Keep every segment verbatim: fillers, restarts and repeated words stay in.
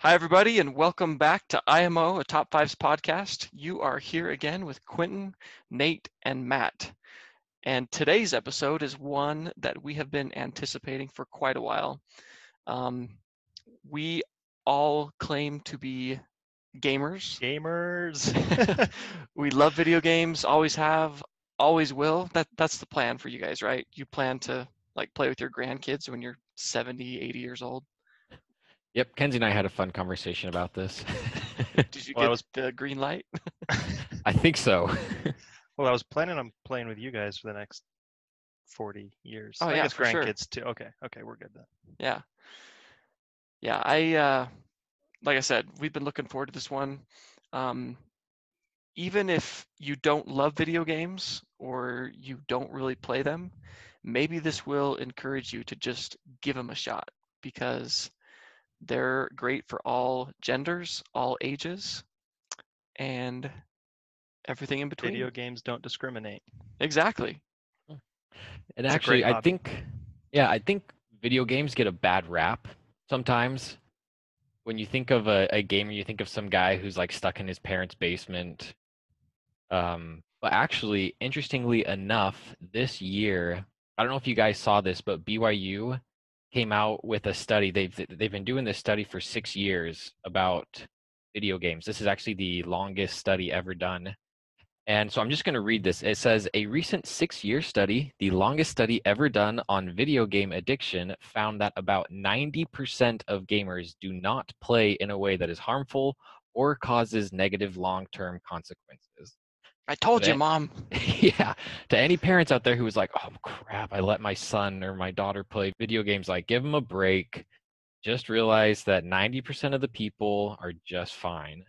Hi, everybody, and welcome back to I M O, a Top Fives podcast. You are here again with Quentin, Nate, and Matt. And today's episode is one that we have been anticipating for quite a while. Um, we all claim to be gamers. Gamers. We love video games, always have, always will. That That's the plan for you guys, right? You plan to like play with your grandkids when you're seventy, eighty years old. Yep, Kenzie and I had a fun conversation about this. Did you well, get was... the green light? I think so. Well, I was planning on playing with you guys for the next forty years. Oh, I yeah, guess for grandkids sure. too. Okay, okay, we're good then. Yeah. Yeah, I, uh, like I said, we've been looking forward to this one. Um, even if you don't love video games or you don't really play them, maybe this will encourage you to just give them a shot, because they're great for all genders, all ages, and everything in between. Video games don't discriminate. Exactly. And it's actually, I think, yeah, I think video games get a bad rap sometimes. When you think of a, a gamer, you think of some guy who's like stuck in his parents' basement. Um, but actually, interestingly enough, this year, I don't know if you guys saw this, but B Y U came out with a study. They've they've been doing this study for six years about video games. This is actually the longest study ever done. And so I'm just going to read this. It says, a recent six-year study, the longest study ever done on video game addiction, found that about ninety percent of gamers do not play in a way that is harmful or causes negative long-term consequences. I told you, Mom. Yeah. To any parents out there who was like, oh, crap, I let my son or my daughter play video games, like, give them a break. Just realize that ninety percent of the people are just fine.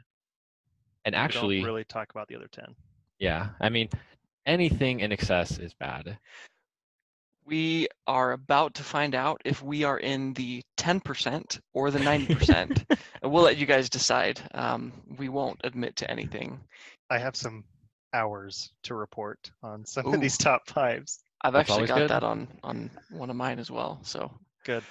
And we actually... don't really talk about the other ten. Yeah. I mean, anything in excess is bad. We are about to find out if we are in the ten percent or the ninety percent. We'll let you guys decide. Um, we won't admit to anything. I have some... hours to report on some Ooh. Of these top fives. I've That's actually got good. That on on one of mine as well. So good.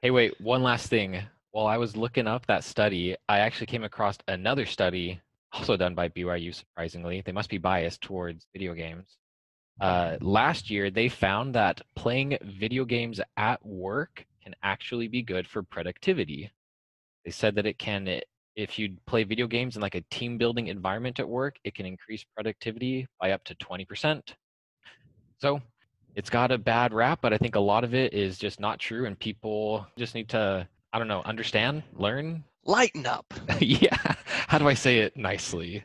Hey, wait, one last thing. While I was looking up that study, I actually came across another study also done by B Y U, surprisingly. They must be biased towards video games. Uh, last year, they found that playing video games at work can actually be good for productivity. They said that it can... It, If you play video games in like a team building environment at work, it can increase productivity by up to twenty percent. So it's got a bad rap, but I think a lot of it is just not true. And people just need to, I don't know, understand, learn. Lighten up. Yeah. How do I say it nicely?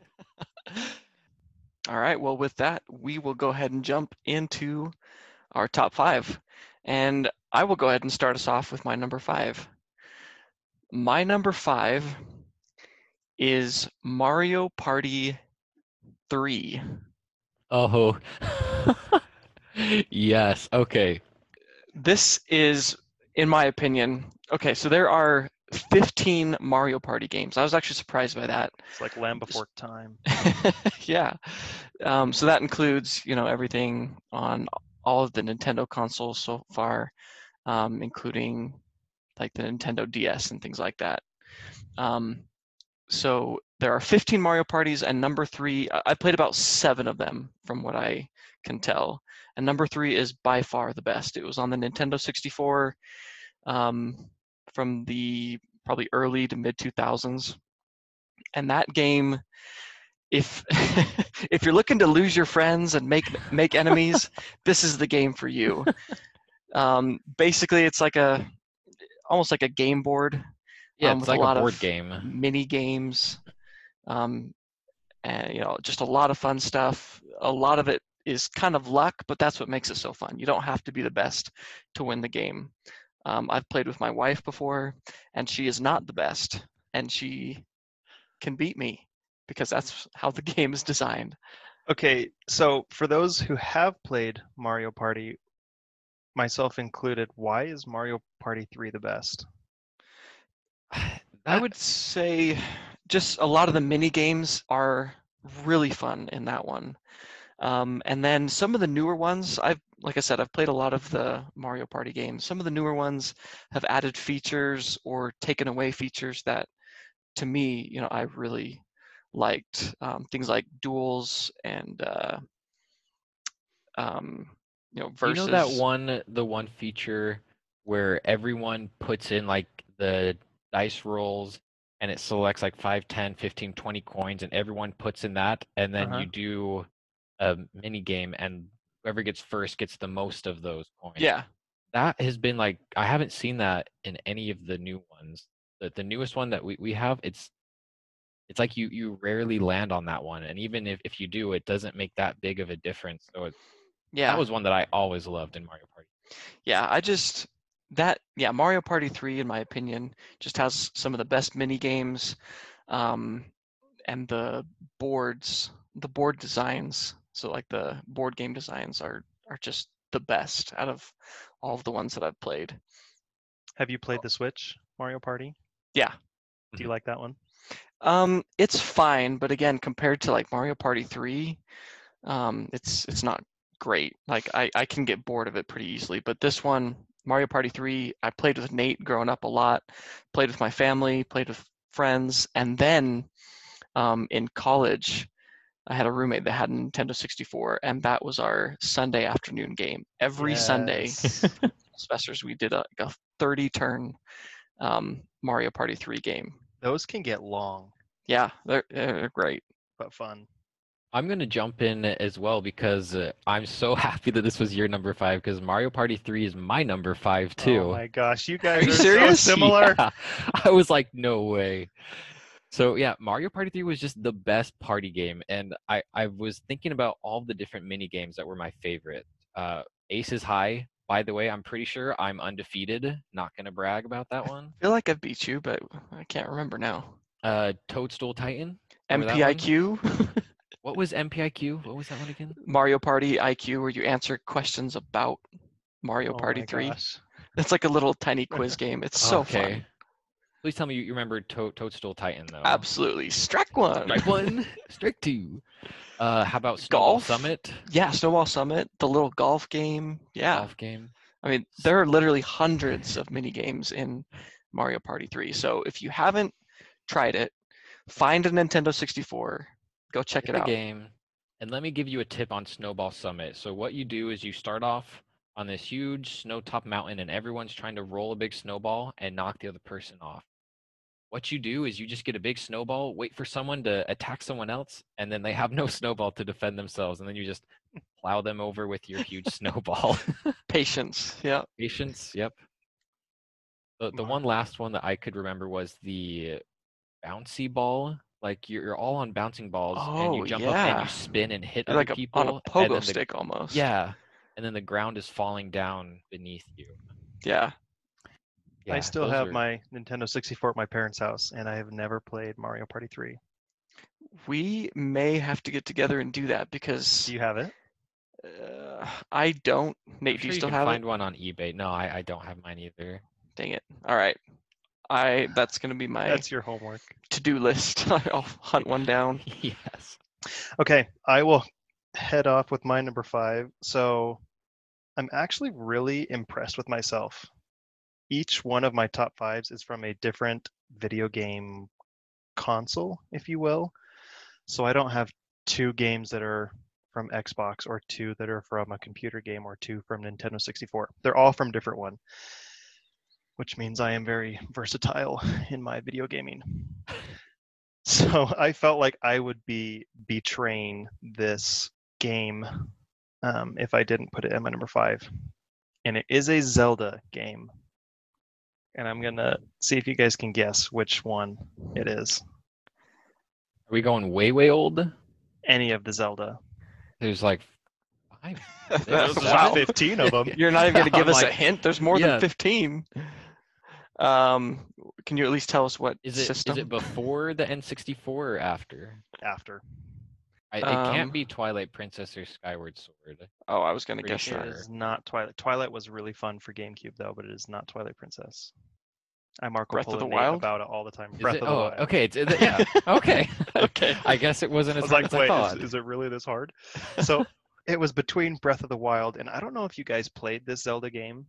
All right. Well, with that, we will go ahead and jump into our top five. And I will go ahead and start us off with my number five. My number five is Mario Party three. Oh. Yes. Okay. This is, in my opinion, okay, so there are fifteen Mario Party games. I was actually surprised by that. It's like Land Before Time. Yeah. Um, so that includes, you know, everything on all of the Nintendo consoles so far, um, including like the Nintendo D S and things like that. Um, So there are fifteen Mario parties, and number three, I played about seven of them from what I can tell. And number three is by far the best. It was on the Nintendo sixty-four um, from the probably early to mid two thousands. And that game, if if you're looking to lose your friends and make make enemies, this is the game for you. Um, basically, it's like a almost like a game board. Yeah, it's um, like a, a lot board of game. Mini games, um, and you know, just a lot of fun stuff. A lot of it is kind of luck, but that's what makes it so fun. You don't have to be the best to win the game. Um, I've played with my wife before, and she is not the best, and she can beat me because that's how the game is designed. Okay, so for those who have played Mario Party, myself included, why is Mario Party three the best? I would say just a lot of the mini games are really fun in that one. Um, and then some of the newer ones, I've, like I said, I've played a lot of the Mario Party games. Some of the newer ones have added features or taken away features that, to me, you know, I really liked. Um, things like duels and, uh, um, you know, versus. You know that one, the one feature where everyone puts in like the dice rolls and it selects like five, ten, fifteen, twenty coins and everyone puts in that, and then uh-huh. you do a mini game and whoever gets first gets the most of those coins. Yeah. That has been like, I haven't seen that in any of the new ones. The, the newest one that we, we have, it's it's like you, you rarely land on that one. And even if, if you do, it doesn't make that big of a difference. So it, yeah. that was one that I always loved in Mario Party. Yeah, I just... That yeah, Mario Party three, in my opinion, just has some of the best mini games, um, and the boards, the board designs. So like the board game designs are are just the best out of all of the ones that I've played. Have you played the Switch Mario Party? Yeah. Do you like that one? Um, it's fine, but again, compared to like Mario Party three, um, it's it's not great. Like I I can get bored of it pretty easily, but this one. Mario Party three, I played with Nate growing up a lot, played with my family, played with friends, and then um, in college, I had a roommate that had a Nintendo sixty-four, and that was our Sunday afternoon game. Every yes. Sunday, Sylvester's, we did a, like a thirty-turn um, Mario Party three game. Those can get long. Yeah, they're, they're great. But fun. I'm going to jump in as well because uh, I'm so happy that this was your number five, because Mario Party three is my number five too. Oh my gosh, you guys are, are serious? So similar. Yeah. I was like, no way. So yeah, Mario Party three was just the best party game. And I, I was thinking about all the different mini games that were my favorite. Uh, Ace is High, by the way, I'm pretty sure I'm undefeated. Not going to brag about that one. I feel like I beat you, but I can't remember now. Uh, Toadstool Titan. M P I Q. What was M P I Q? What was that one again? Mario Party I Q, where you answer questions about Mario oh Party three. Gosh. It's like a little tiny quiz game. It's so okay. fun. Please tell me you remember to- Toadstool Titan, though. Absolutely. Strike one. Strike one. Strike two. Uh, how about Snowball golf? Summit? Yeah, Snowball Summit. The little golf game. Yeah. Golf game. I mean, there are literally hundreds of mini games in Mario Party three. So if you haven't tried it, find a Nintendo sixty-four. Go check it out. Game. And let me give you a tip on Snowball Summit. So what you do is you start off on this huge snow-top mountain and everyone's trying to roll a big snowball and knock the other person off. What you do is you just get a big snowball, wait for someone to attack someone else, and then they have no snowball to defend themselves. And then you just plow them over with your huge snowball. Patience. Yeah. Patience. Yep. The, the one last one that I could remember was the bouncy ball. Like you're, you're all on bouncing balls, oh, and you jump yeah. up and you spin and hit you're other like a, people. On a pogo the, stick almost. Yeah, and then the ground is falling down beneath you. Yeah. yeah I still have are... my Nintendo sixty-four at my parents' house, and I have never played Mario Party three. We may have to get together and do that because. Do you have it? Uh, I don't. Nate, sure do you, you still can have find it? Find one on eBay. No, I, I don't have mine either. Dang it! All right. I that's going to be my that's your homework to-do list. I'll hunt one down. Yes. Okay, I will head off with my number five. So I'm actually really impressed with myself. Each one of my top fives is from a different video game console, if you will. So I don't have two games that are from Xbox or two that are from a computer game or two from Nintendo sixty-four. They're all from different one. Which means I am very versatile in my video gaming. So I felt like I would be betraying this game um, if I didn't put it in my number five. And it is a Zelda game. And I'm going to see if you guys can guess which one it is. Are we going way, way old? Any of the Zelda. There's like... five. There's wow. fifteen of them. You're not even going to give I'm us like, a hint? There's more yeah. than fifteen. Um, can you at least tell us what is it, system? Is it before the N sixty-four or after? After. I, it um, can't be Twilight Princess or Skyward Sword. Oh, I was going to guess sure. that. It is not Twilight. Twilight was really fun for GameCube, though, but it is not Twilight Princess. I Marco Breath Polo of the Wild about it all the time. Is Breath it? Of the oh, Wild. Okay. It's, it, yeah. okay. okay. I guess it wasn't as I was hard like, as I wait, thought. Is, is it really this hard? So it was between Breath of the Wild and I don't know if you guys played this Zelda game.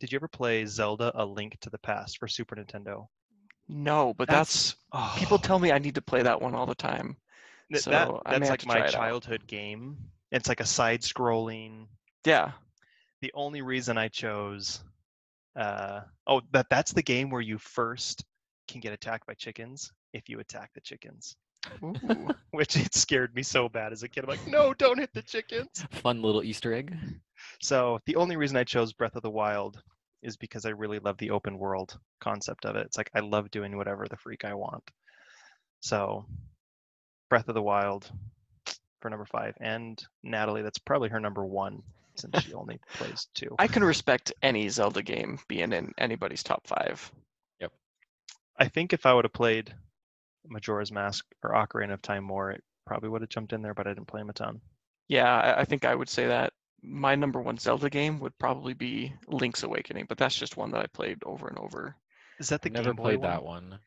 Did you ever play Zelda: A Link to the Past for Super Nintendo? No, but that's, that's oh. people tell me I need to play that one all the time. Th- so that, that's like my childhood out. game. It's like a side-scrolling. Yeah. The only reason I chose. Uh, oh, that that's the game where you first can get attacked by chickens if you attack the chickens. Ooh. Which it scared me so bad as a kid. I'm like, no, don't hit the chickens. Fun little Easter egg. So the only reason I chose Breath of the Wild is because I really love the open world concept of it. It's like I love doing whatever the freak I want. So Breath of the Wild for number five. And Natalie, that's probably her number one. Since she only plays two. I can respect any Zelda game being in anybody's top five. Yep. I think if I would have played Majora's Mask or Ocarina of Time more, it probably would have jumped in there, but I didn't play them a ton. Yeah, I, I think I would say that my number one Zelda game would probably be Link's Awakening, but that's just one that I played over and over. Is that the Game Boy? Never played that one.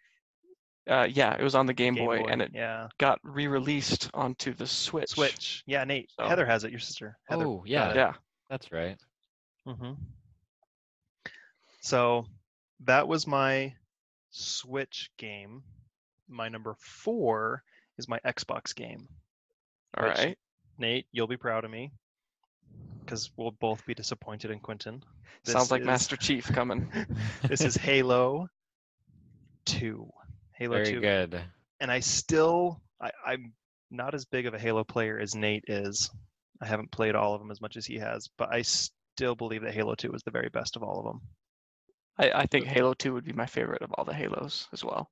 Uh, yeah, it was on the Game, Game Boy, Boy, and it yeah. got re-released onto the Switch. Switch, yeah, Nate. So. Heather has it, your sister. Heather oh, yeah, yeah, that's right. Mm-hmm. So that was my Switch game. My number four is my Xbox game. All which, right, Nate, you'll be proud of me because we'll both be disappointed in Quentin. This Sounds like is... Master Chief coming. This is Halo two. Halo Very two. Good. And I still, I, I'm not as big of a Halo player as Nate is. I haven't played all of them as much as he has, but I still believe that Halo two is the very best of all of them. I, I think Halo two would be my favorite of all the Halos as well.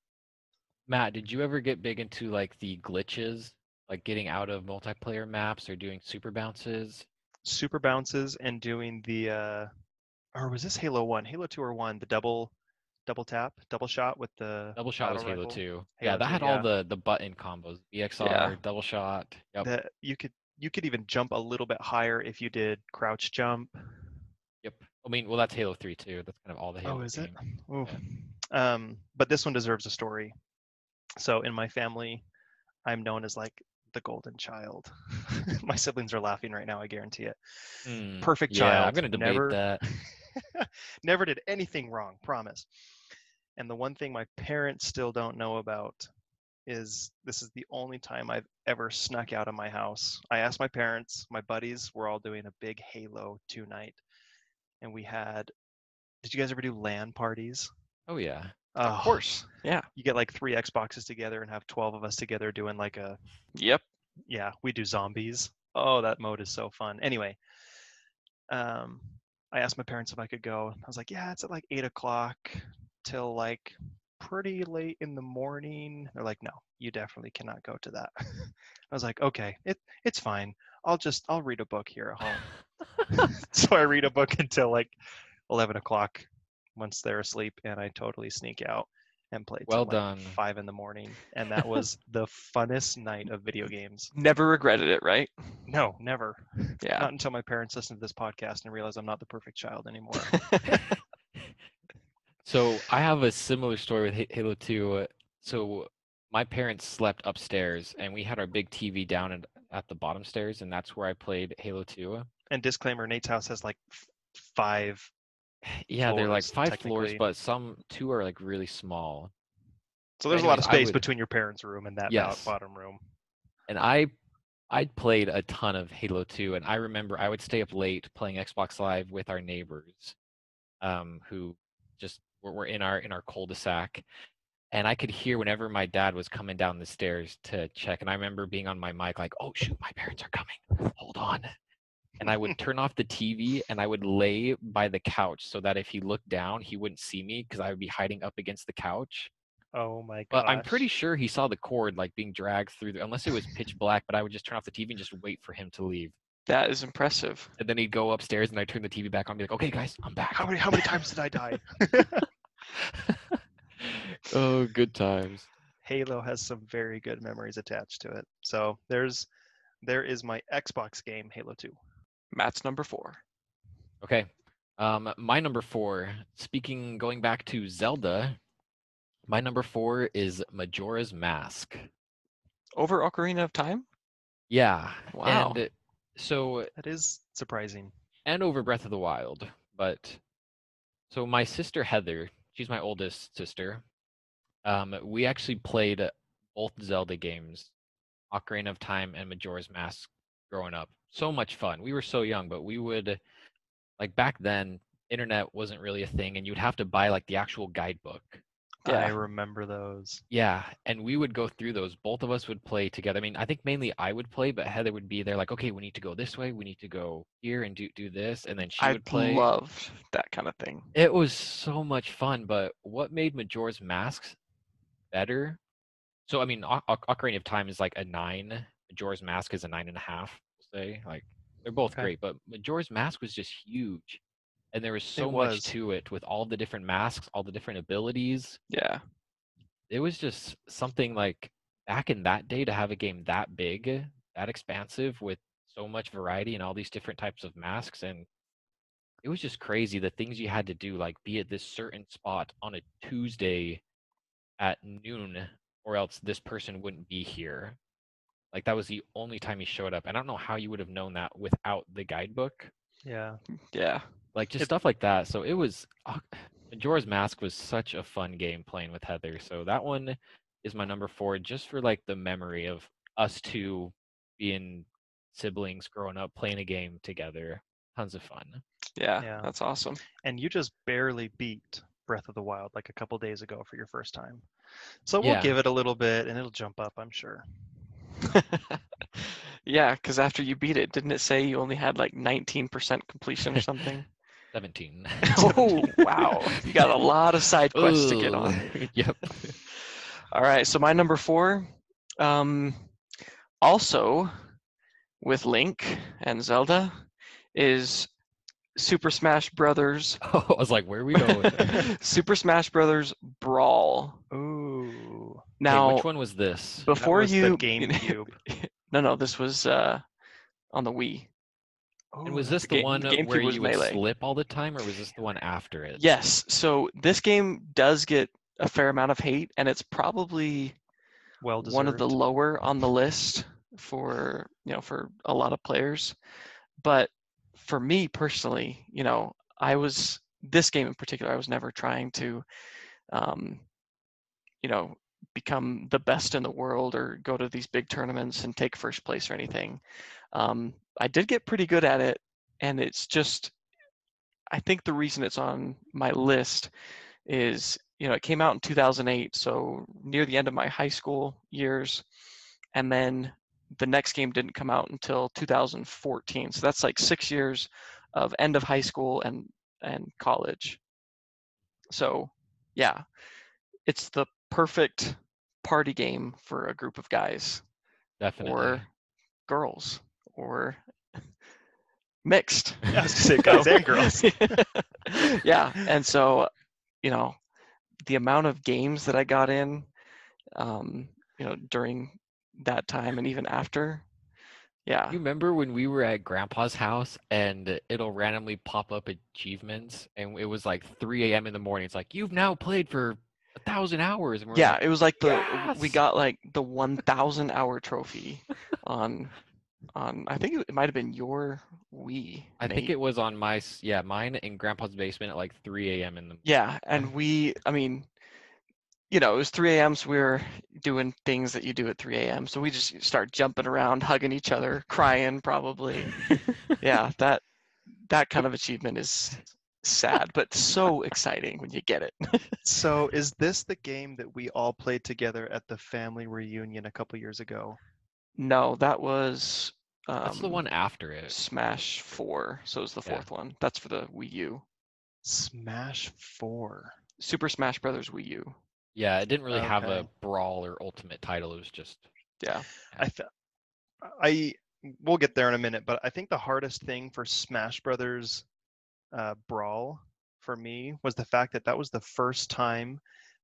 Matt, did you ever get big into like the glitches, like getting out of multiplayer maps or doing super bounces? Super bounces and doing the, uh, or was this Halo one? Halo two or one, the double... Double tap, double shot with the... Double shot was Halo two. Halo yeah, that had two, yeah. all the, the button combos. B X R, yeah. double shot. Yep. The, you could you could even jump a little bit higher if you did crouch jump. Yep. I mean, well, that's Halo three, too. That's kind of all the Halo Oh, is games. It? Ooh. Yeah. Um, but this one deserves a story. So in my family, I'm known as, like, the golden child. My siblings are laughing right now, I guarantee it. Mm, Perfect yeah, child. Yeah, I'm going to debate Never... that. Never did anything wrong, promise. And the one thing my parents still don't know about is this is the only time I've ever snuck out of my house. I asked my parents, my buddies were all doing a big Halo two night. And we had, did you guys ever do LAN parties? Oh, yeah. Uh, of course. Yeah. You get like three Xboxes together and have twelve of us together doing like a. Yep. Yeah, we do zombies. Oh, that mode is so fun. Anyway. Um. I asked my parents if I could go. I was like, yeah, it's at like eight o'clock till like pretty late in the morning. They're like, no, you definitely cannot go to that. I was like, okay, it it's fine. I'll just, I'll read a book here at home. So I read a book until like eleven o'clock once they're asleep and I totally sneak out and play till well done. Like five in the morning. And that was the funnest night of video games. Never regretted it, right? No, never. Yeah. Not until my parents listened to this podcast and realized I'm not the perfect child anymore. So I have a similar story with Halo two. So my parents slept upstairs and we had our big T V down at the bottom stairs and that's where I played Halo two. And disclaimer, Nate's house has like five Yeah, floors, they're like five floors, but some two are like really small. So there's Anyways, a lot of space would, between your parents' room and that yes. bottom room. And I I played a ton of Halo two, and I remember I would stay up late playing Xbox Live with our neighbors um, who just were, were in our in our cul-de-sac. And I could hear whenever my dad was coming down the stairs to check. And I remember being on my mic like, oh, shoot, my parents are coming. Hold on. And I would turn off the T V and I would lay by the couch so that if he looked down, he wouldn't see me because I would be hiding up against the couch. Oh my god! But I'm pretty sure he saw the cord like being dragged through, the, unless it was pitch black, but I would just turn off the T V and just wait for him to leave. That is impressive. And then he'd go upstairs and I'd turn the T V back on and be like, okay guys, I'm back. How many, how many times did I die? Oh, good times. Halo has some very good memories attached to it. So there's, there is my Xbox game, Halo two. Matt's number four. Okay. Um, my number four, speaking, going back to Zelda, my number four is Majora's Mask. Over Ocarina of Time? Yeah. Wow. And so that is surprising. And over Breath of the Wild. But so my sister Heather, she's my oldest sister. Um, we actually played both Zelda games, Ocarina of Time and Majora's Mask, growing up. So much fun. We were so young, but we would, like, back then, internet wasn't really a thing, and you'd have to buy, like, the actual guidebook. Yeah, I remember those. Yeah, and we would go through those. Both of us would play together. I mean, I think mainly I would play, but Heather would be there like, okay, we need to go this way. We need to go here and do do this. And then she I would play. I loved that kind of thing. It was so much fun, but what made Majora's Mask better? So, I mean, o- o- Ocarina of Time is like a nine. Majora's Mask is a nine and a half, say. Like, they're both okay. great, but Majora's Mask was just huge. And there was so was. much to it with all the different masks, all the different abilities. Yeah. It was just something like back in that day to have a game that big, that expansive with so much variety and all these different types of masks. And it was just crazy the things you had to do, like be at this certain spot on a Tuesday at noon or else this person wouldn't be here. Like that was the only time he showed up. And I don't know how you would have known that without the guidebook. Yeah. Yeah. Like, just it, stuff like that. So it was, uh, Majora's Mask was such a fun game playing with Heather. So that one is my number four, just for, like, the memory of us two being siblings growing up, playing a game together. Tons of fun. Yeah, yeah. That's awesome. And you just barely beat Breath of the Wild, like, a couple days ago for your first time. So we'll yeah. give it a little bit, and it'll jump up, I'm sure. Yeah, because after you beat it, didn't it say you only had, like, nineteen percent completion or something? seventeen. Oh, wow. You got a lot of side quests Ooh. to get on. Yep. All right. So my number four, um, also with Link and Zelda, is Super Smash Brothers. Oh, I was like, where are we going with that? Super Smash Brothers Brawl. Ooh. Now, hey, which one was this? Before was you... the GameCube. No, no. This was uh, on the Wii. Oh, and was this the, the one game, where you would Melee. slip all the time, or was this the one after it? Yes. So this game does get a fair amount of hate, and it's probably well-deserved. One of the lower on the list for, you know, for a lot of players. But for me personally, you know, I was, this game in particular, I was never trying to, um, you know, become the best in the world or go to these big tournaments and take first place or anything. Um, I did get pretty good at it, and it's just, I think the reason it's on my list is, you know, it came out in two thousand eight, so near the end of my high school years, and then the next game didn't come out until two thousand fourteen, so that's like six years of end of high school and, and college. So, yeah, it's the perfect party game for a group of guys. Definitely. Or girls. Or mixed. Yeah, I was gonna say guys and girls. Yeah, and so, you know, the amount of games that I got in, um, you know, during that time and even after. Yeah. You remember when we were at Grandpa's house and it'll randomly pop up achievements, and it was like three a.m. in the morning. It's like, you've now played for a thousand hours. And we're yeah, like, it was like the yes! we got like the one thousand hour trophy on. On, I think it might have been your Wii. I Nate. think it was on my, yeah, mine in Grandpa's basement at like three a.m. in the morning. Yeah, and we, I mean, you know, it was three a.m., so we were doing things that you do at three a.m., so we just start jumping around, hugging each other, crying probably. Yeah, that that kind of achievement is sad, but so exciting when you get it. So is this the game that we all played together at the family reunion a couple years ago? No, that was um, that's the one after it. Smash four, so it's the fourth yeah. one. That's for the Wii U. Smash four. Super Smash Brothers Wii U. Yeah, it didn't really okay. have a brawl or ultimate title. It was just yeah. I th- I we'll get there in a minute, but I think the hardest thing for Smash Brothers uh, Brawl for me was the fact that that was the first time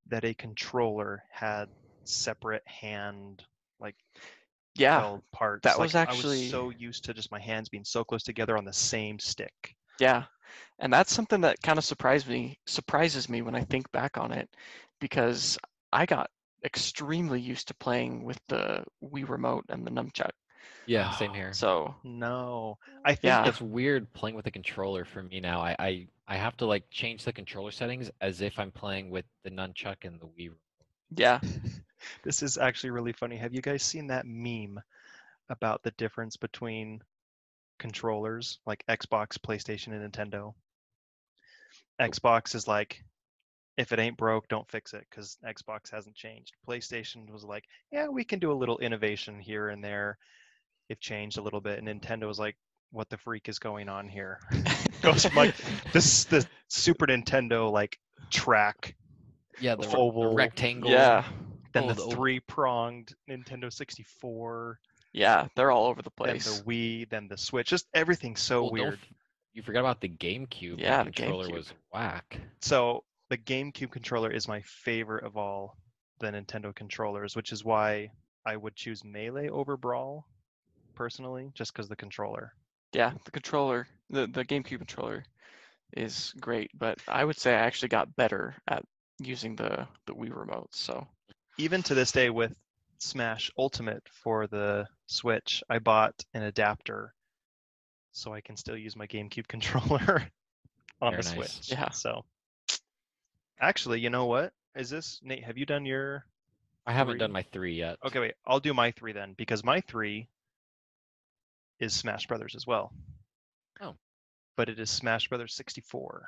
that a controller had separate hand like. Yeah, parts. That like, was actually I was so used to just my hands being so close together on the same stick. Yeah. And that's something that kind of surprised me, surprises me when I think back on it, because I got extremely used to playing with the Wii remote and the nunchuck. Yeah, same here. So no, I think yeah. it's weird playing with a controller for me now. I, I I have to like change the controller settings as if I'm playing with the nunchuck and the Wii remote. Yeah. This is actually really funny. Have you guys seen that meme about the difference between controllers, like Xbox, PlayStation, and Nintendo? Xbox is like, if it ain't broke, don't fix it, because Xbox hasn't changed. PlayStation was like, yeah, we can do a little innovation here and there. It changed a little bit. And Nintendo was like, what the freak is going on here? Like, this is the Super Nintendo, like, track. Yeah, the, oval, the rectangle. Yeah. Then oh, the, the three-pronged Nintendo sixty-four. Yeah, they're all over the place. Then the Wii, then the Switch. Just everything's so well, weird. F- you forgot about the GameCube. Yeah, the, the controller GameCube. was whack. So the GameCube controller is my favorite of all the Nintendo controllers, which is why I would choose Melee over Brawl, personally, just because the controller. Yeah, the controller, the, the GameCube controller is great, but I would say I actually got better at using the, the Wii remote, so... Even to this day with Smash Ultimate for the Switch, I bought an adapter so I can still use my GameCube controller on Very the nice. Switch. Yeah. So, actually, you know what? Is this, Nate, have you done your... I haven't three? done my three yet. Okay, wait. I'll do my three then, because my three is Smash Brothers as well. Oh. But it is Smash Brothers sixty-four.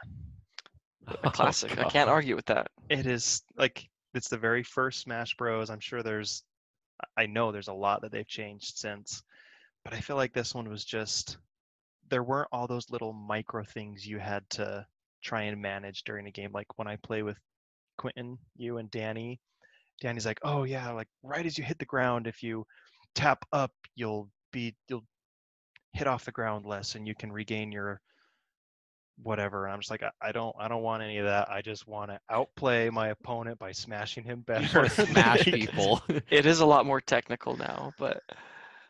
A classic. I can't argue with that. It is, like... It's the very first Smash Bros. I'm sure there's, I know there's a lot that they've changed since, but I feel like this one was just, there weren't all those little micro things you had to try and manage during a game. Like when I play with Quentin, you and Danny, Danny's like, oh yeah, like right as you hit the ground, if you tap up, you'll be, you'll hit off the ground less and you can regain your whatever. And I'm just like, I, I don't I don't want any of that. I just want to outplay my opponent by smashing him better. Smash people. It is a lot more technical now, but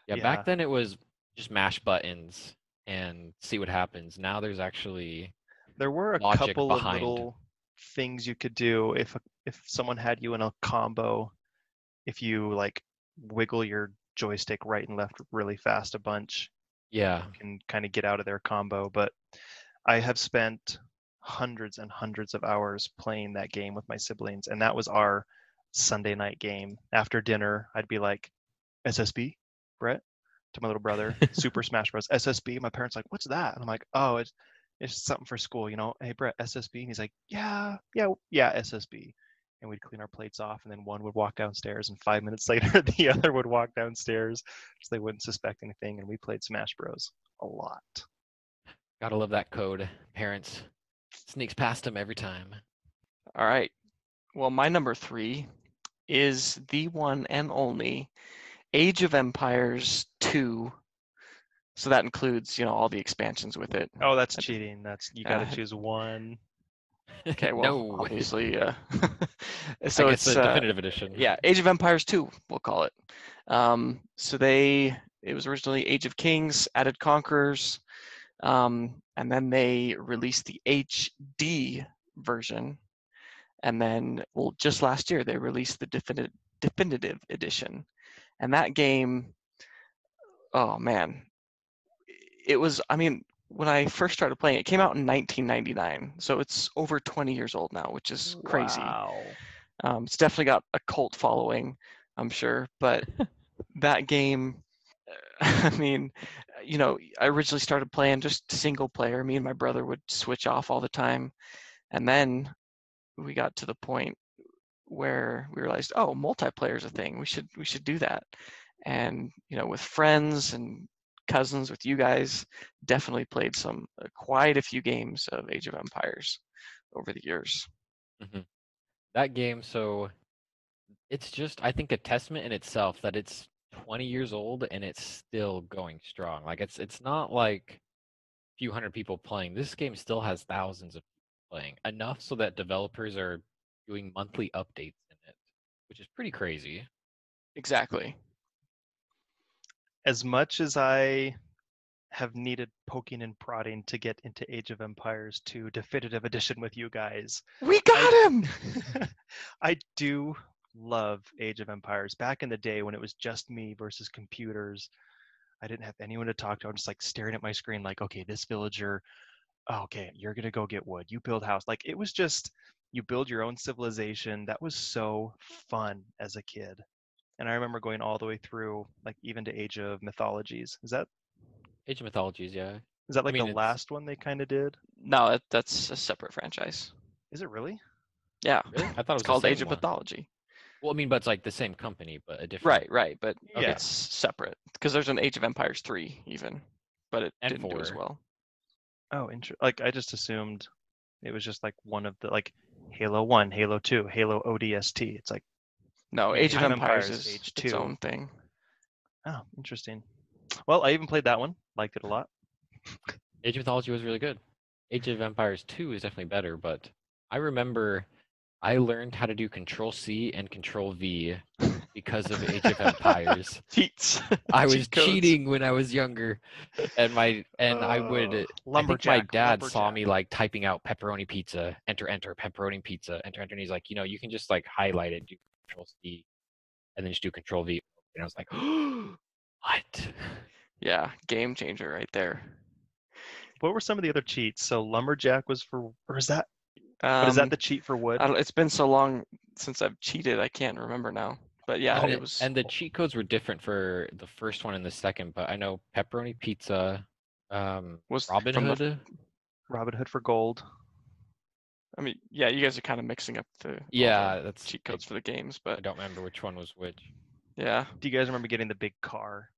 yeah, yeah, back then it was just mash buttons and see what happens. Now there's actually there were a couple behind. of little things you could do if if someone had you in a combo, if you like wiggle your joystick right and left really fast a bunch. Yeah. You can kind of get out of their combo, but I have spent hundreds and hundreds of hours playing that game with my siblings, and that was our Sunday night game. After dinner, I'd be like, S S B, Brett, to my little brother, Super Smash Bros. S S B, my parents like, what's that? And I'm like, oh, it's it's something for school, you know? Hey, Brett, S S B? And he's like, yeah, yeah, yeah, S S B. And we'd clean our plates off, and then one would walk downstairs, and five minutes later, the other would walk downstairs, so they wouldn't suspect anything, and we played Smash Bros. A lot. Gotta love that code. Parents sneaks past them every time. All right. Well, my number three is the one and only Age of Empires two. So that includes, you know, all the expansions with it. Oh, that's I, cheating. That's you gotta uh, choose one. Okay, well, no. obviously, uh, so it's the uh, definitive edition. Yeah, Age of Empires two, we'll call it. Um, so they, it was originally Age of Kings, added Conquerors. Um, and then they released the H D version, and then well, just last year they released the definitive definitive edition, and that game, oh man, it was. I mean, when I first started playing, it came out in nineteen ninety-nine, so it's over twenty years old now, which is crazy. Wow. Um, it's definitely got a cult following, I'm sure, but that game. I mean, you know, I originally started playing just single player. Me and my brother would switch off all the time. And then we got to the point where we realized, oh, multiplayer is a thing. We should we should do that. And, you know, with friends and cousins, with you guys, definitely played some uh, quite a few games of Age of Empires over the years. Mm-hmm. That game, so it's just, I think, a testament in itself that it's twenty years old and it's still going strong. Like it's it's not like a few hundred people playing. This game still has thousands of people playing, enough so that developers are doing monthly updates in it, which is pretty crazy. Exactly. As much as I have needed poking and prodding to get into Age of Empires two Definitive Edition with you guys. We got I, him! I do love Age of Empires. Back in the day when it was just me versus computers, I didn't have anyone to talk to. I'm just like staring at my screen like, okay, this villager, oh, okay, you're going to go get wood. You build house. Like, it was just, you build your own civilization. That was so fun as a kid. And I remember going all the way through, like, even to Age of Mythologies. Is that? Age of Mythologies, yeah. Is that like I mean, the it's... last one they kind of did? No, that, that's a separate franchise. Is it really? Yeah. Really? I thought it was it's called Age of one. Mythology. Well, I mean, but it's like the same company, but a different. Right, right, but okay. It's separate because there's an Age of Empires three even, but it and didn't four. do as well. Oh, interesting. Like I just assumed it was just like one of the like Halo one, Halo two, Halo O D S T. It's like no, Age of Empires, Empires is Age two. Its own thing. Oh, interesting. Well, I even played that one. Liked it a lot. Age of Mythology was really good. Age of Empires two is definitely better, but I remember I learned how to do Control C and Control V because of Age of Empires. Cheats. I was Cheat cheating when I was younger, and my and uh, I would. Lumberjack. I think my dad lumberjack. saw me like typing out pepperoni pizza, enter enter pepperoni pizza, enter enter, and he's like, you know, you can just like highlight it, do Control C, and then just do Control V, and I was like, what? Yeah, game changer right there. What were some of the other cheats? So lumberjack was for, or is that? Um, but is that the cheat for wood? I don't, it's been so long since I've cheated, I can't remember now. But yeah, and it, it was. And the cheat codes were different for the first one and the second. But I know pepperoni pizza, um, was Robin Hood, the, Robin Hood for gold. I mean, yeah, you guys are kind of mixing up the yeah the that's cheat codes I, for the games, but I don't remember which one was which. Yeah. Do you guys remember getting the big car,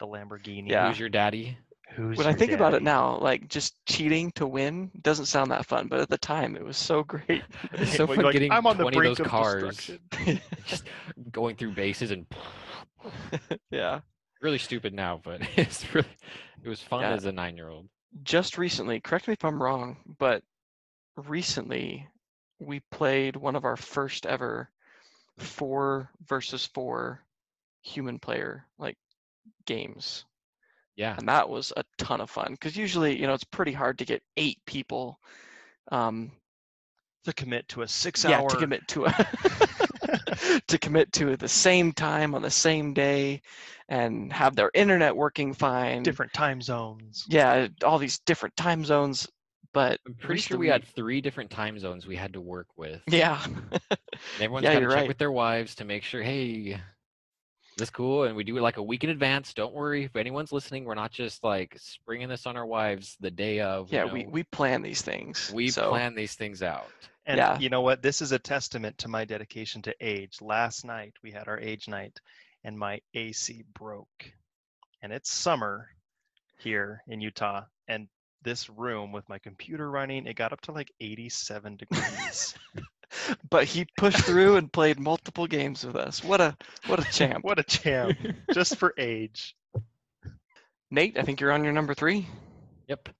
the Lamborghini? Yeah. Who's your daddy? Who's when I think daddy? About it now, like just cheating to win doesn't sound that fun, but at the time it was so great. It's so well, fun like, getting I'm on twenty the brink of those of cars, just going through bases and yeah, really stupid now, but it's really it was fun yeah. as a nine-year-old. Just recently, correct me if I'm wrong, but recently we played one of our first ever four versus four human player like games. Yeah, and that was a ton of fun because usually, you know, it's pretty hard to get eight people um, to commit to a six-hour. Yeah, to commit to a to commit to the same time on the same day, and have their internet working fine. Different time zones. Yeah, all these different time zones. But I'm pretty sure we had three different time zones we had to work with. Yeah, everyone's yeah, got to check right. with their wives to make sure. Hey. That's cool, and we do it like a week in advance. Don't worry, if anyone's listening, we're not just like springing this on our wives the day of. Yeah, you know, we, we plan these things. We so. plan these things out. And yeah. you know what? This is a testament to my dedication to age. Last night, we had our age night, and my A C broke. And it's summer here in Utah, and this room with my computer running, it got up to like eighty-seven degrees. But he pushed through and played multiple games with us. What a what a champ. What a champ. Just for age. Nate, I think you're on your number three. Yep.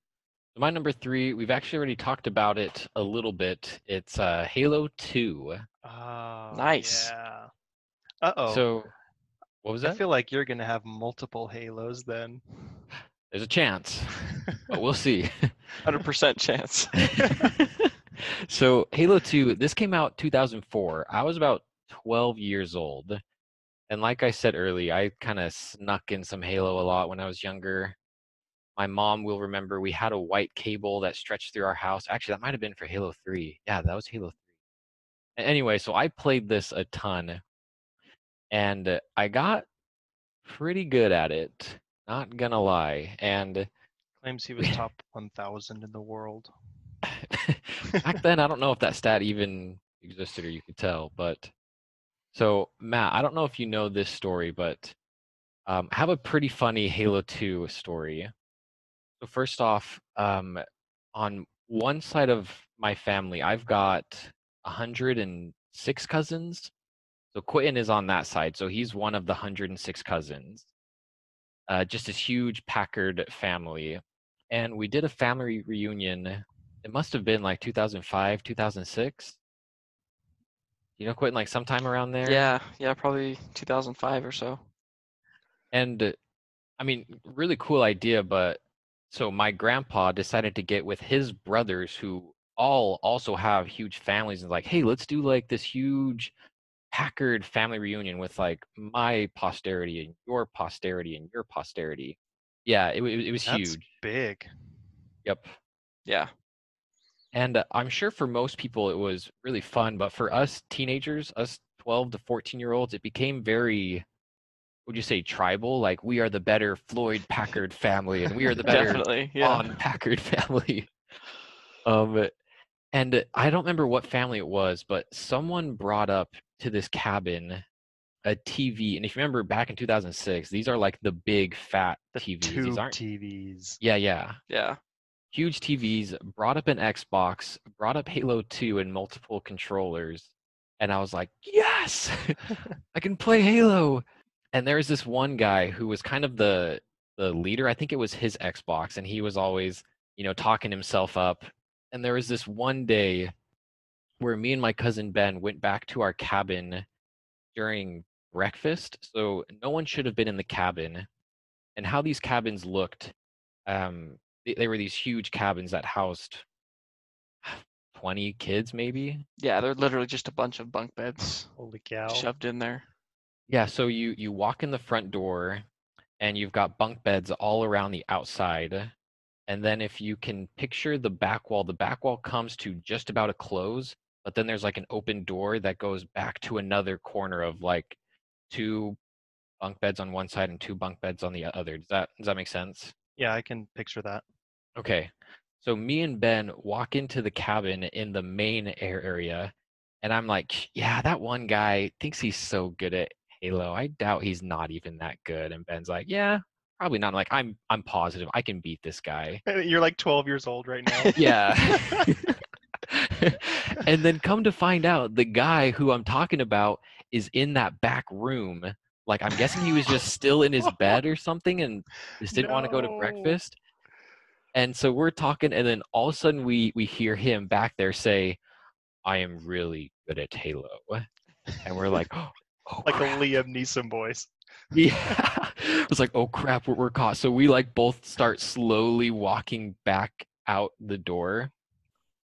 My number three, we've actually already talked about it a little bit. It's uh, Halo two. Oh, nice. Yeah. Uh-oh. So, what was that? I feel like you're going to have multiple Halos then. There's a chance. But we'll see. one hundred percent chance. So Halo two, this came out two thousand four. I was about twelve years old. And like I said early, I kind of snuck in some Halo a lot when I was younger. My mom will remember we had a white cable that stretched through our house. Actually, that might have been for Halo three. Yeah, that was Halo three. Anyway, so I played this a ton. And I got pretty good at it. Not gonna lie. And claims he was top one thousand in the world. Back then, I don't know if that stat even existed or you could tell, but so Matt, I don't know if you know this story, but um, I have a pretty funny Halo two story. So first off, um, on one side of my family, I've got one hundred six cousins. So Quentin is on that side, so he's one of the one hundred six cousins. Uh, just this huge Packard family, and we did a family reunion. It must have been like two thousand five, two thousand six. You know, Quentin, like sometime around there? Yeah, yeah, probably two thousand five or so. And I mean, really cool idea, but so my grandpa decided to get with his brothers who all also have huge families and like, hey, let's do like this huge Packard family reunion with like my posterity and your posterity and your posterity. Yeah, it, it, it was That's huge. Big. Yep. Yeah. And uh, I'm sure for most people it was really fun, but for us teenagers, us twelve to fourteen year olds, it became very, would you say, tribal? Like, we are the better Floyd Packard family, and we are the better yeah. Vaughn Packard family. Um, and I don't remember what family it was, but someone brought up to this cabin a T V, and if you remember back in two thousand six, these are like the big fat the T Vs. Tube these aren't T Vs. Yeah, yeah, yeah. Huge T Vs. Brought up an Xbox. Brought up Halo two and multiple controllers, and I was like, yes, I can play Halo. And there was this one guy who was kind of the the leader. I think it was his Xbox, and he was always, you know, talking himself up. And there was this one day where me and my cousin Ben went back to our cabin during breakfast, so no one should have been in the cabin. And how these cabins looked, um, they, they were these huge cabins that housed twenty kids, maybe. Yeah, they're literally just a bunch of bunk beds. Holy cow! Shoved in there. Yeah, so you you walk in the front door, and you've got bunk beds all around the outside. And then if you can picture the back wall, the back wall comes to just about a close. But then there's like an open door that goes back to another corner of like two bunk beds on one side and two bunk beds on the other. Does that does that make sense? Yeah, I can picture that. Okay. So me and Ben walk into the cabin in the main air area, and I'm like, yeah, that one guy thinks he's so good at Halo. I doubt he's not even that good. And Ben's like, yeah, probably not. I'm like, I'm I'm positive I can beat this guy. You're like twelve years old right now. Yeah. And then come to find out, the guy who I'm talking about is in that back room. Like, I'm guessing he was just still in his bed or something and just didn't no. want to go to breakfast. And so we're talking, and then all of a sudden we, we hear him back there say, I am really good at Halo. And we're like, oh, like crap. The Liam Neeson voice. Yeah. It's like, oh, crap, we're, we're caught. So we, like, both start slowly walking back out the door.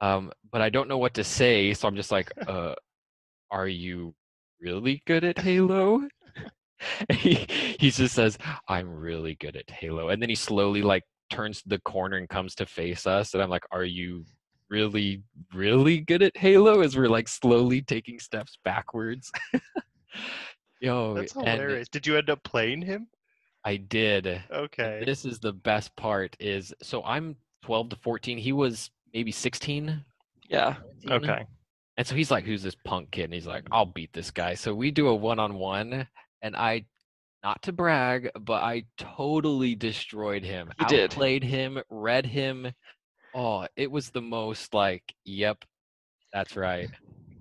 Um, but I don't know what to say, so I'm just like, uh, are you really good at Halo? he, he just says, I'm really good at Halo. And then he slowly, like, turns the corner and comes to face us. And I'm like, are you really, really good at Halo? As we're, like, slowly taking steps backwards. Yo, that's hilarious. Did you end up playing him? I did. Okay. And this is the best part is, so I'm twelve to fourteen. He was maybe sixteen. Yeah. seventeen. Okay. And so he's like, who's this punk kid? And he's like, I'll beat this guy. So we do a one-on-one, and I, not to brag, but I totally destroyed him. You did. Outplayed him, read him. Oh, it was the most like, yep, that's right.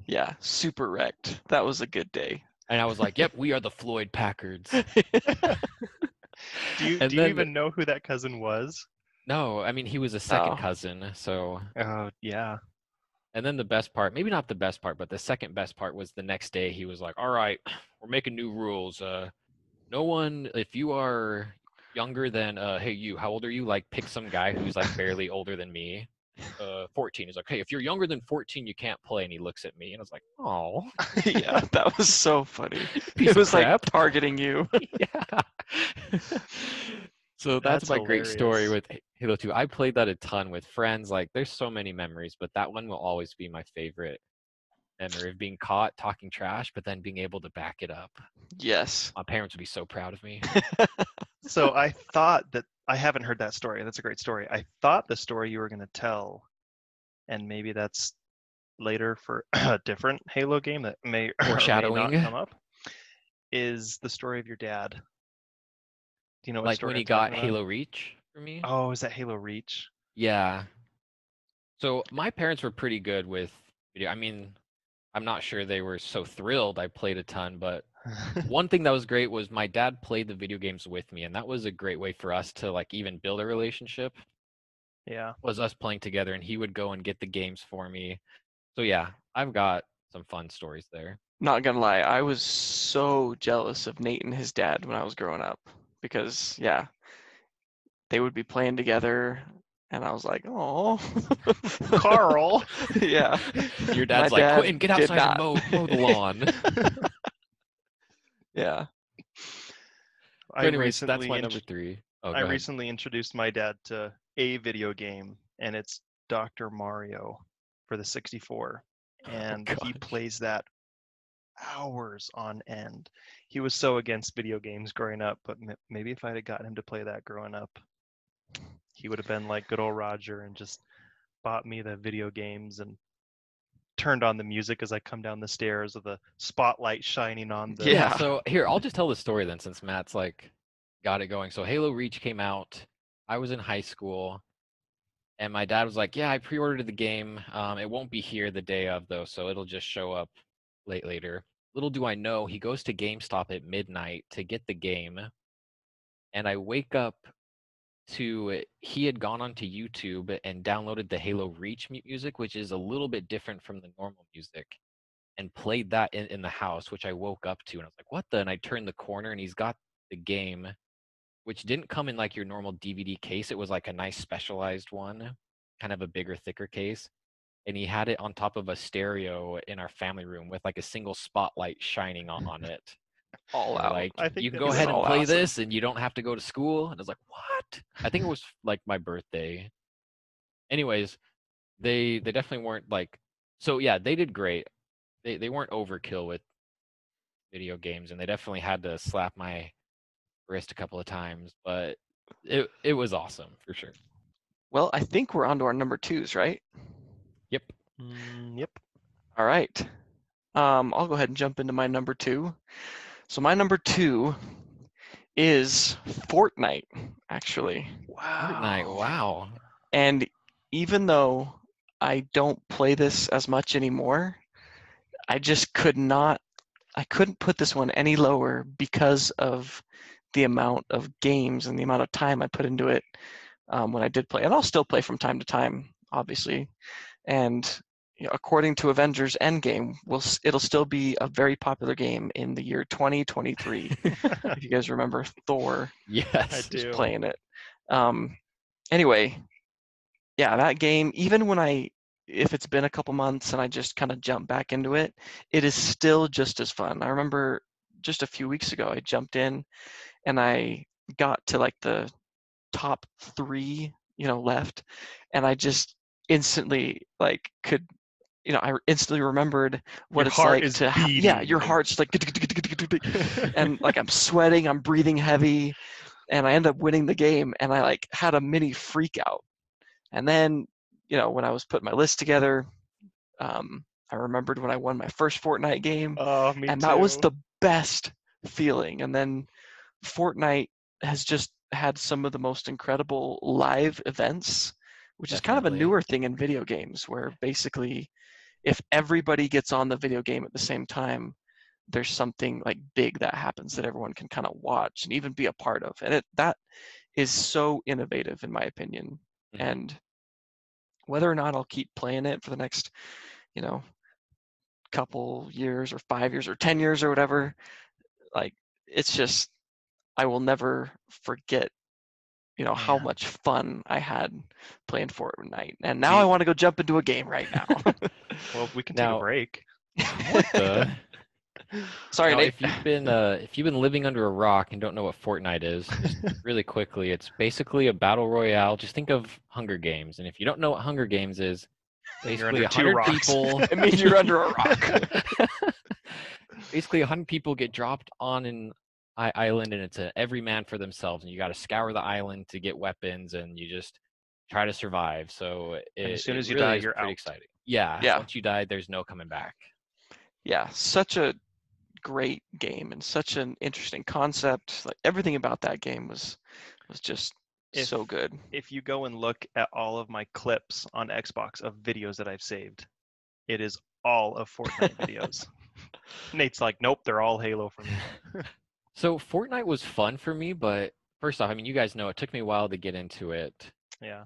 Yeah, super wrecked. That was a good day. And I was like, yep, we are the Floyd Packards. do you, do then, you even know who that cousin was? No, I mean, he was a second oh. cousin, so. Oh, yeah. And then the best part, maybe not the best part, but the second best part was the next day he was like, all right, we're making new rules. Uh, no one, if you are younger than, uh, hey, you, how old are you? Like, pick some guy who's like barely older than me. Uh, fourteen. He's like, hey, if you're younger than fourteen, you can't play. And he looks at me, and I was like, oh, yeah, that was so funny. Piece it was crap. Like targeting you. Yeah. So that's, that's my hilarious. Great story with Halo two. I played that a ton with friends. Like, there's so many memories, but that one will always be my favorite memory of being caught talking trash, but then being able to back it up. Yes, my parents would be so proud of me. So I thought that. I haven't heard that story. That's a great story. I thought the story you were going to tell, and maybe that's later for a different Halo game that may or may not come up, is the story of your dad. Do you know what like story when he got about? Halo Reach for me? Oh, is that Halo Reach? Yeah. So my parents were pretty good with video. I mean, I'm not sure they were so thrilled I played a ton, but one thing that was great was my dad played the video games with me, and that was a great way for us to like even build a relationship. Yeah, was us playing together, and he would go and get the games for me. So yeah, I've got some fun stories there. Not gonna lie, I was so jealous of Nate and his dad when I was growing up. because yeah, they would be playing together. And I was like, oh, Carl. Yeah. Your dad's My like, dad Quentin, get outside and mow, mow the lawn. Yeah. I anyways, recently that's my number three. Oh, I recently introduced my dad to a video game, and it's Doctor Mario for the sixty-four. And oh, he plays that hours on end. He was so against video games growing up, but m- maybe if I had gotten him to play that growing up, he would have been like good old Roger and just bought me the video games and turned on the music as I come down the stairs with the spotlight shining on the... Yeah, so here, I'll just tell the story then since Matt's like got it going. So Halo Reach came out. I was in high school and my dad was like, yeah, I pre-ordered the game. Um, it won't be here the day of though, so it'll just show up late later. Little do I know, he goes to GameStop at midnight to get the game, and I wake up to he had gone onto YouTube and downloaded the Halo Reach music, which is a little bit different from the normal music, and played that in, in the house, which I woke up to and I was like, what the? And I turned the corner and he's got the game, which didn't come in like your normal D V D case. It was like a nice specialized one, kind of a bigger, thicker case. And he had it on top of a stereo in our family room with like a single spotlight shining on it. All out. Like, I think you can go ahead and play awesome. This and you don't have to go to school. And I was like, what? I think it was like my birthday. Anyways, they they definitely weren't like, so yeah, they did great. They they weren't overkill with video games, and they definitely had to slap my wrist a couple of times, but it it was awesome for sure. Well, I think we're on to our number twos, right? Yep. Mm, yep. All right. Um, I'll go ahead and jump into my number two. So my number two is Fortnite, actually. Wow. Fortnite, wow. And even though I don't play this as much anymore, I just could not, I couldn't put this one any lower because of the amount of games and the amount of time I put into it um, when I did play. And I'll still play from time to time, obviously. And you know, according to Avengers Endgame, we'll, it'll still be a very popular game in the year twenty twenty-three. If you guys remember Thor, yes, I do. Playing it. Um, anyway, yeah, that game, even when I, if it's been a couple months and I just kind of jump back into it, it is still just as fun. I remember just a few weeks ago, I jumped in and I got to like the top three, you know, left, and I just instantly like could. You know, I instantly remembered what your it's heart like is to beating. Yeah, your heart's like, and like I'm sweating, I'm breathing heavy, and I end up winning the game. And I like had a mini freak out. And then, you know, when I was putting my list together, um, I remembered when I won my first Fortnite game, oh, me and too. That was the best feeling. And then Fortnite has just had some of the most incredible live events, which Definitely. Is kind of a newer thing in video games, where basically if everybody gets on the video game at the same time, there's something like big that happens that everyone can kind of watch and even be a part of. And it, that is so innovative in my opinion. Mm-hmm. And whether or not I'll keep playing it for the next, you know, couple years or five years or ten years or whatever, like it's just, I will never forget, you know, yeah, how much fun I had playing Fortnite. And now I want to go jump into a game right now. Well, we can now, take a break. What the? Sorry, now, Nate. If you've been uh, if you've been living under a rock and don't know what Fortnite is, just really quickly, it's basically a battle royale. Just think of Hunger Games. And if you don't know what Hunger Games is, basically one hundred people. I mean, you're under a rock. Basically, one hundred people get dropped on an island, and it's a every man for themselves, and you got to scour the island to get weapons, and you just try to survive. So it, as soon as you really die, you're out. Exciting. Yeah, yeah. Once you die, there's no coming back. Yeah, such a great game and such an interesting concept. Like everything about that game was was just if, so good. If you go and look at all of my clips on Xbox of videos that I've saved, it is all of Fortnite videos. Nate's like, nope, they're all Halo for me. So Fortnite was fun for me, but first off, I mean, you guys know it took me a while to get into it. Yeah.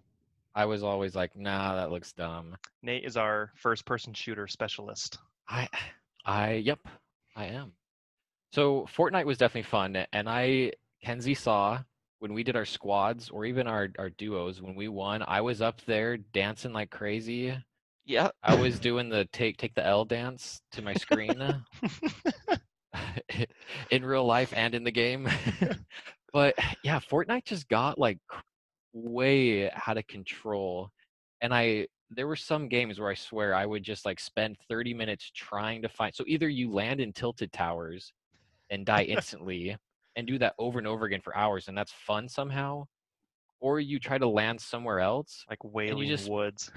I was always like, nah, that looks dumb. Nate is our first-person shooter specialist. I, I, yep, I am. So Fortnite was definitely fun, and I Kenzie saw when we did our squads or even our, our duos, when we won, I was up there dancing like crazy. Yeah. I was doing the take take the L dance to my screen in real life and in the game. But yeah, Fortnite just got like way out of control. And I there were some games where I swear I would just like spend thirty minutes trying to find. So either you land in tilted towers and die instantly and do that over and over again for hours, and that's fun somehow, or you try to land somewhere else. Like Wailing just, Woods.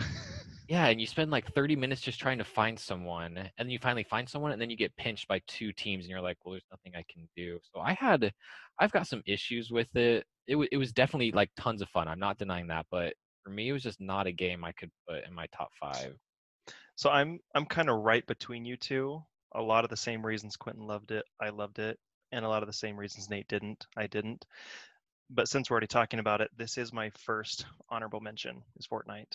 Yeah, and you spend like thirty minutes just trying to find someone, and then you finally find someone, and then you get pinched by two teams, and you're like, well, there's nothing I can do. So I had, I've got some issues with it. It, w- it was definitely like tons of fun. I'm not denying that, but for me, it was just not a game I could put in my top five. So I'm I'm kind of right between you two. A lot of the same reasons Quentin loved it, I loved it, and a lot of the same reasons Nate didn't, I didn't. But since we're already talking about it, this is my first honorable mention, is Fortnite.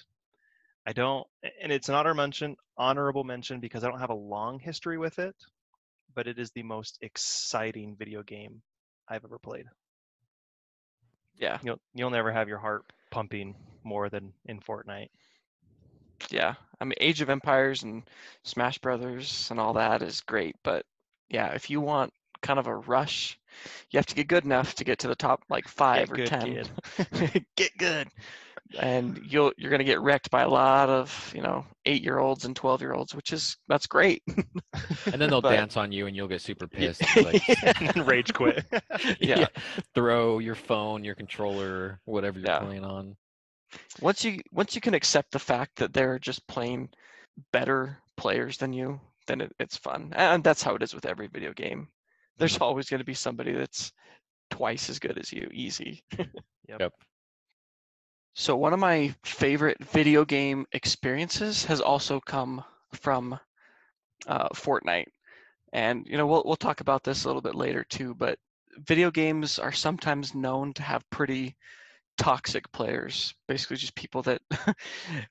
I don't, and it's an honorable mention, honorable mention because I don't have a long history with it, but it is the most exciting video game I've ever played. Yeah. You'll, you'll never have your heart pumping more than in Fortnite. Yeah. I mean, Age of Empires and Smash Brothers and all that is great, but yeah, if you want kind of a rush, you have to get good enough to get to the top like five get or ten. Get good, and you'll you're gonna get wrecked by a lot of you know eight-year-olds and twelve-year-olds, which is that's great. And then they'll but, dance on you, and you'll get super pissed, yeah, like, yeah. And rage quit. Yeah. Yeah, throw your phone, your controller, whatever you're yeah. playing on. Once you once you can accept the fact that they're just playing better players than you, then it, it's fun, and that's how it is with every video game. There's always going to be somebody that's twice as good as you, easy. Yep. So one of my favorite video game experiences has also come from uh, Fortnite. And, you know, we'll we'll talk about this a little bit later too, but video games are sometimes known to have pretty toxic players, basically just people that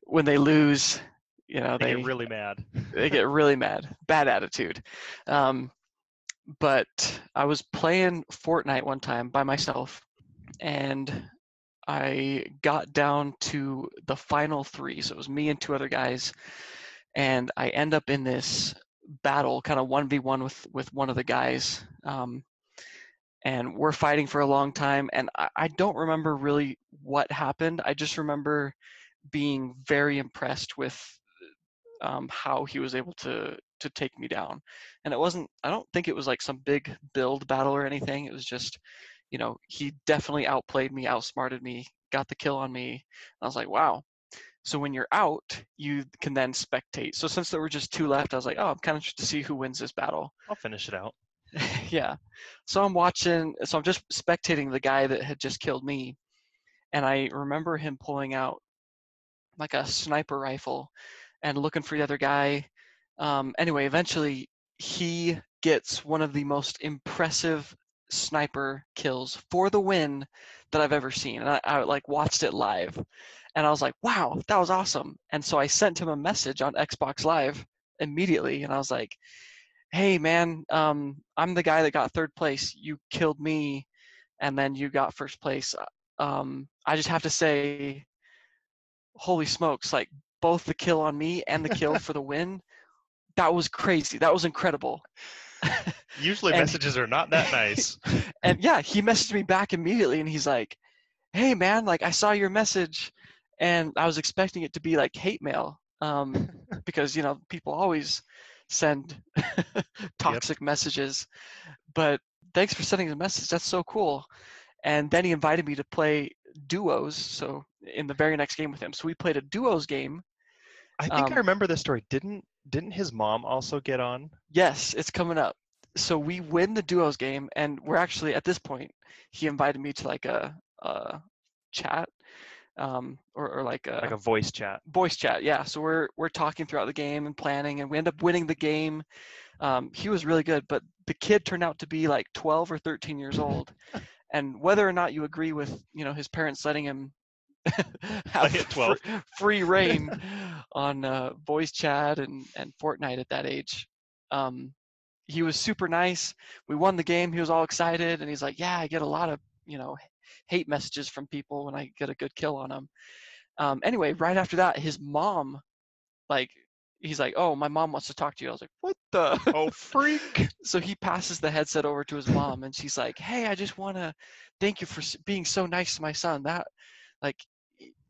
when they lose, you know, they, they get really mad. They get really mad. Bad attitude. Um But I was playing Fortnite one time by myself, and I got down to the final three. So it was me and two other guys, and I end up in this battle, kind of one v one with, with one of the guys. Um, and we're fighting for a long time, and I, I don't remember really what happened. I just remember being very impressed with um, how he was able to to take me down. And it wasn't, I don't think it was like some big build battle or anything. It was just, you know, he definitely outplayed me, outsmarted me, got the kill on me. And I was like, wow. So when you're out, you can then spectate. So since there were just two left, I was like, oh, I'm kind of interested to see who wins this battle. I'll finish it out. Yeah. So I'm watching, so I'm just spectating the guy that had just killed me. And I remember him pulling out like a sniper rifle and looking for the other guy. Um, anyway, eventually he gets one of the most impressive sniper kills for the win that I've ever seen. And I, I like watched it live, and I was like, wow, that was awesome. And so I sent him a message on Xbox Live immediately. And I was like, hey man, um, I'm the guy that got third place. You killed me, and then you got first place. Um, I just have to say, holy smokes, like both the kill on me and the kill for the win. That was crazy. That was incredible. Usually and, messages are not that nice. And yeah, he messaged me back immediately, and he's like, hey man, like I saw your message, and I was expecting it to be like hate mail. Um, because, you know, people always send toxic yep. messages, but thanks for sending the message. That's so cool. And then he invited me to play duos. So in the very next game with him. So we played a duos game. I think um, I remember this story. Didn't Didn't his mom also get on? Yes, it's coming up. So we win the duos game, and we're actually at this point, he invited me to like a, a chat, um, or, or like a like a voice chat. Voice chat, yeah. So we're we're talking throughout the game and planning, and we end up winning the game. Um, he was really good, but the kid turned out to be like twelve or thirteen years old, and whether or not you agree with you know his parents letting him have twelve Free, free reign on uh, voice chat and, and Fortnite at that age. Um, he was super nice. We won the game. He was all excited. And he's like, yeah, I get a lot of, you know, hate messages from people when I get a good kill on them. Um, anyway, right after that, his mom, like, he's like, oh, my mom wants to talk to you. I was like, what the? Oh, freak. So he passes the headset over to his mom, and she's like, hey, I just want to thank you for being so nice to my son. That, like,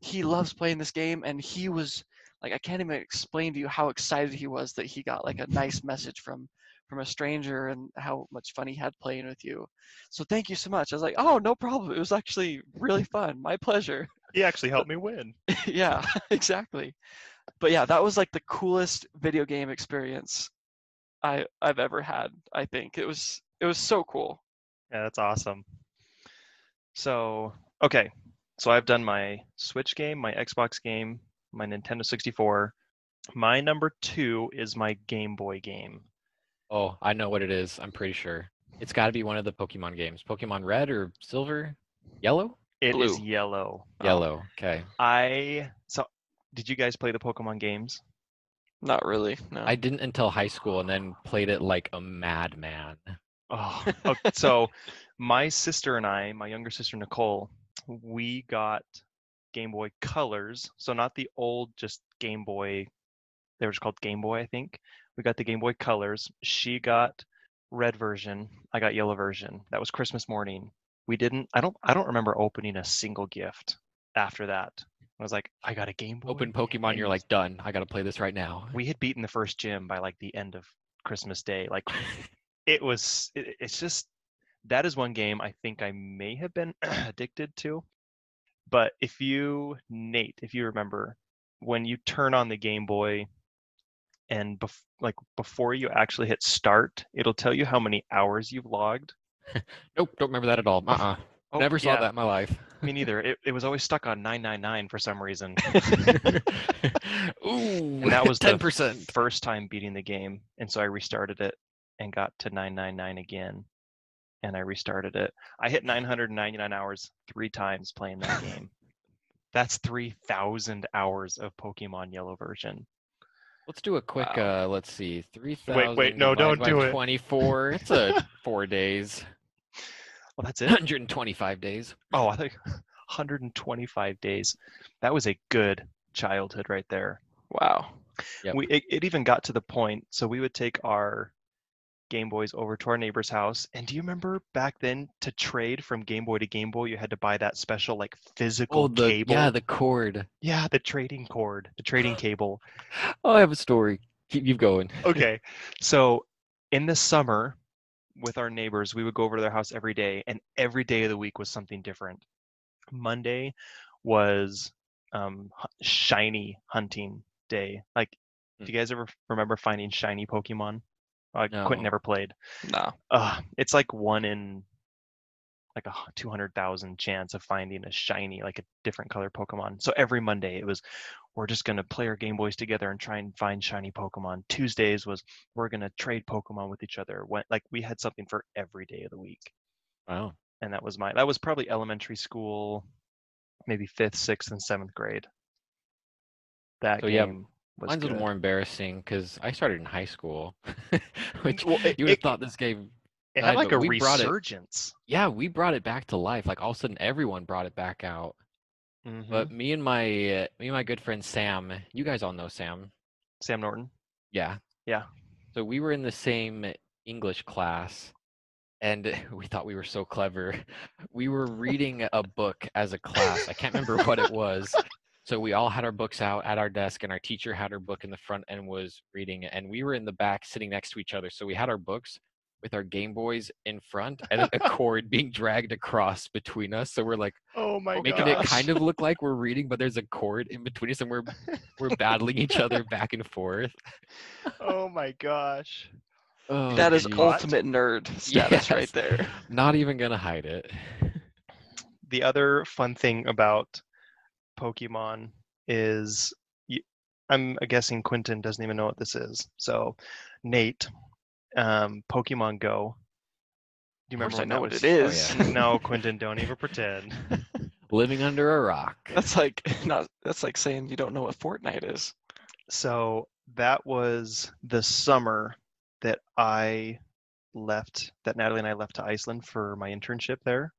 he loves playing this game, and he was, like, I can't even explain to you how excited he was that he got, like, a nice message from from a stranger and how much fun he had playing with you. So thank you so much. I was like, oh, no problem. It was actually really fun. My pleasure. He actually helped me win. Yeah, exactly. But yeah, that was like the coolest video game experience I I've ever had. I think it was, it was so cool. Yeah, that's awesome. So, okay. So I've done my Switch game, my Xbox game, my Nintendo sixty-four. My number two is my Game Boy game. Oh, I know what it is. I'm pretty sure. It's got to be one of the Pokemon games. Pokemon Red or Silver? Yellow? It Blue. Is Yellow. Yellow. Okay. I so did you guys play the Pokemon games? Not really. No. I didn't until high school and then played it like a madman. Oh. Okay. So my sister and I, my younger sister Nicole, we got Game Boy Colors. So not the old just Game Boy. They were just called Game Boy, I think. We got the Game Boy Colors. She got red version. I got yellow version. That was Christmas morning. We didn't, I don't, I don't remember opening a single gift after that. I was like, I got a Game Boy. Open Pokemon, games. You're like, done. I got to play this right now. We had beaten the first gym by like the end of Christmas Day. Like it was, it, it's just, that is one game I think I may have been addicted to. But if you, Nate, if you remember, when you turn on the Game Boy, and bef- like before you actually hit start, it'll tell you how many hours you've logged. Nope, don't remember that at all. Uh-uh. Oh, Never saw yeah. that in my life. Me neither. It it was always stuck on nine nine nine for some reason. Ooh, and that was ten percent. The first time beating the game. And so I restarted it and got to nine nine nine again. And I restarted it. I hit nine hundred ninety-nine hours three times playing that game. That's three thousand hours of Pokemon Yellow version. Let's do a quick, wow. uh, let's see, three thousand. Wait, wait, no, don't do it. twenty-four, it's a four days. Well, that's it. one hundred twenty-five days. Oh, I think one hundred twenty-five days. That was a good childhood right there. Wow. Yep. We it, it even got to the point, so we would take our Game Boys over to our neighbor's house. And do you remember back then to trade from Game Boy to Game Boy, you had to buy that special like physical oh, the, cable? Yeah, the cord. Yeah, the trading cord, the trading cable. Oh, I have a story. Keep you going. Okay. So in the summer with our neighbors, we would go over to their house every day, and every day of the week was something different. Monday was um, shiny hunting day. Like, mm. do you guys ever remember finding shiny Pokemon? Uh, no. Quentin never played. No. Uh, it's like one in like a two hundred thousand chance of finding a shiny, like a different color Pokemon. So every Monday it was, we're just going to play our Game Boys together and try and find shiny Pokemon. Tuesdays was, we're going to trade Pokemon with each other. When, like we had something for every day of the week. Wow. And that was my, that was probably elementary school, maybe fifth, sixth, and seventh grade. That so, game. Yeah. Mine's good. A little more embarrassing because I started in high school, which well, it, you would have it, thought this game. It had like a resurgence. It, yeah, we brought it back to life. Like all of a sudden, everyone brought it back out. Mm-hmm. But me and my uh, me and my good friend Sam, you guys all know Sam. Sam Norton. Yeah. Yeah. So we were in the same English class, and we thought we were so clever. We were reading a book as a class. I can't remember what it was. So we all had our books out at our desk, and our teacher had her book in the front and was reading it. And we were in the back sitting next to each other. So we had our books with our Game Boys in front and a cord being dragged across between us. So we're like, oh my making gosh. It kind of look like we're reading, but there's a cord in between us, and we're we're battling each other back and forth. Oh my gosh. Oh, that is geez. Ultimate nerd status yes. right there. Not even going to hide it. The other fun thing about Pokemon is, I'm guessing Quentin doesn't even know what this is. So, Nate, um, Pokemon Go. Do you remember? Of course I know what it is. Oh, yeah. No, Quentin, don't even pretend. Living under a rock. That's like not. That's like saying you don't know what Fortnite is. So that was the summer that I left, that Natalie and I left to Iceland for my internship there.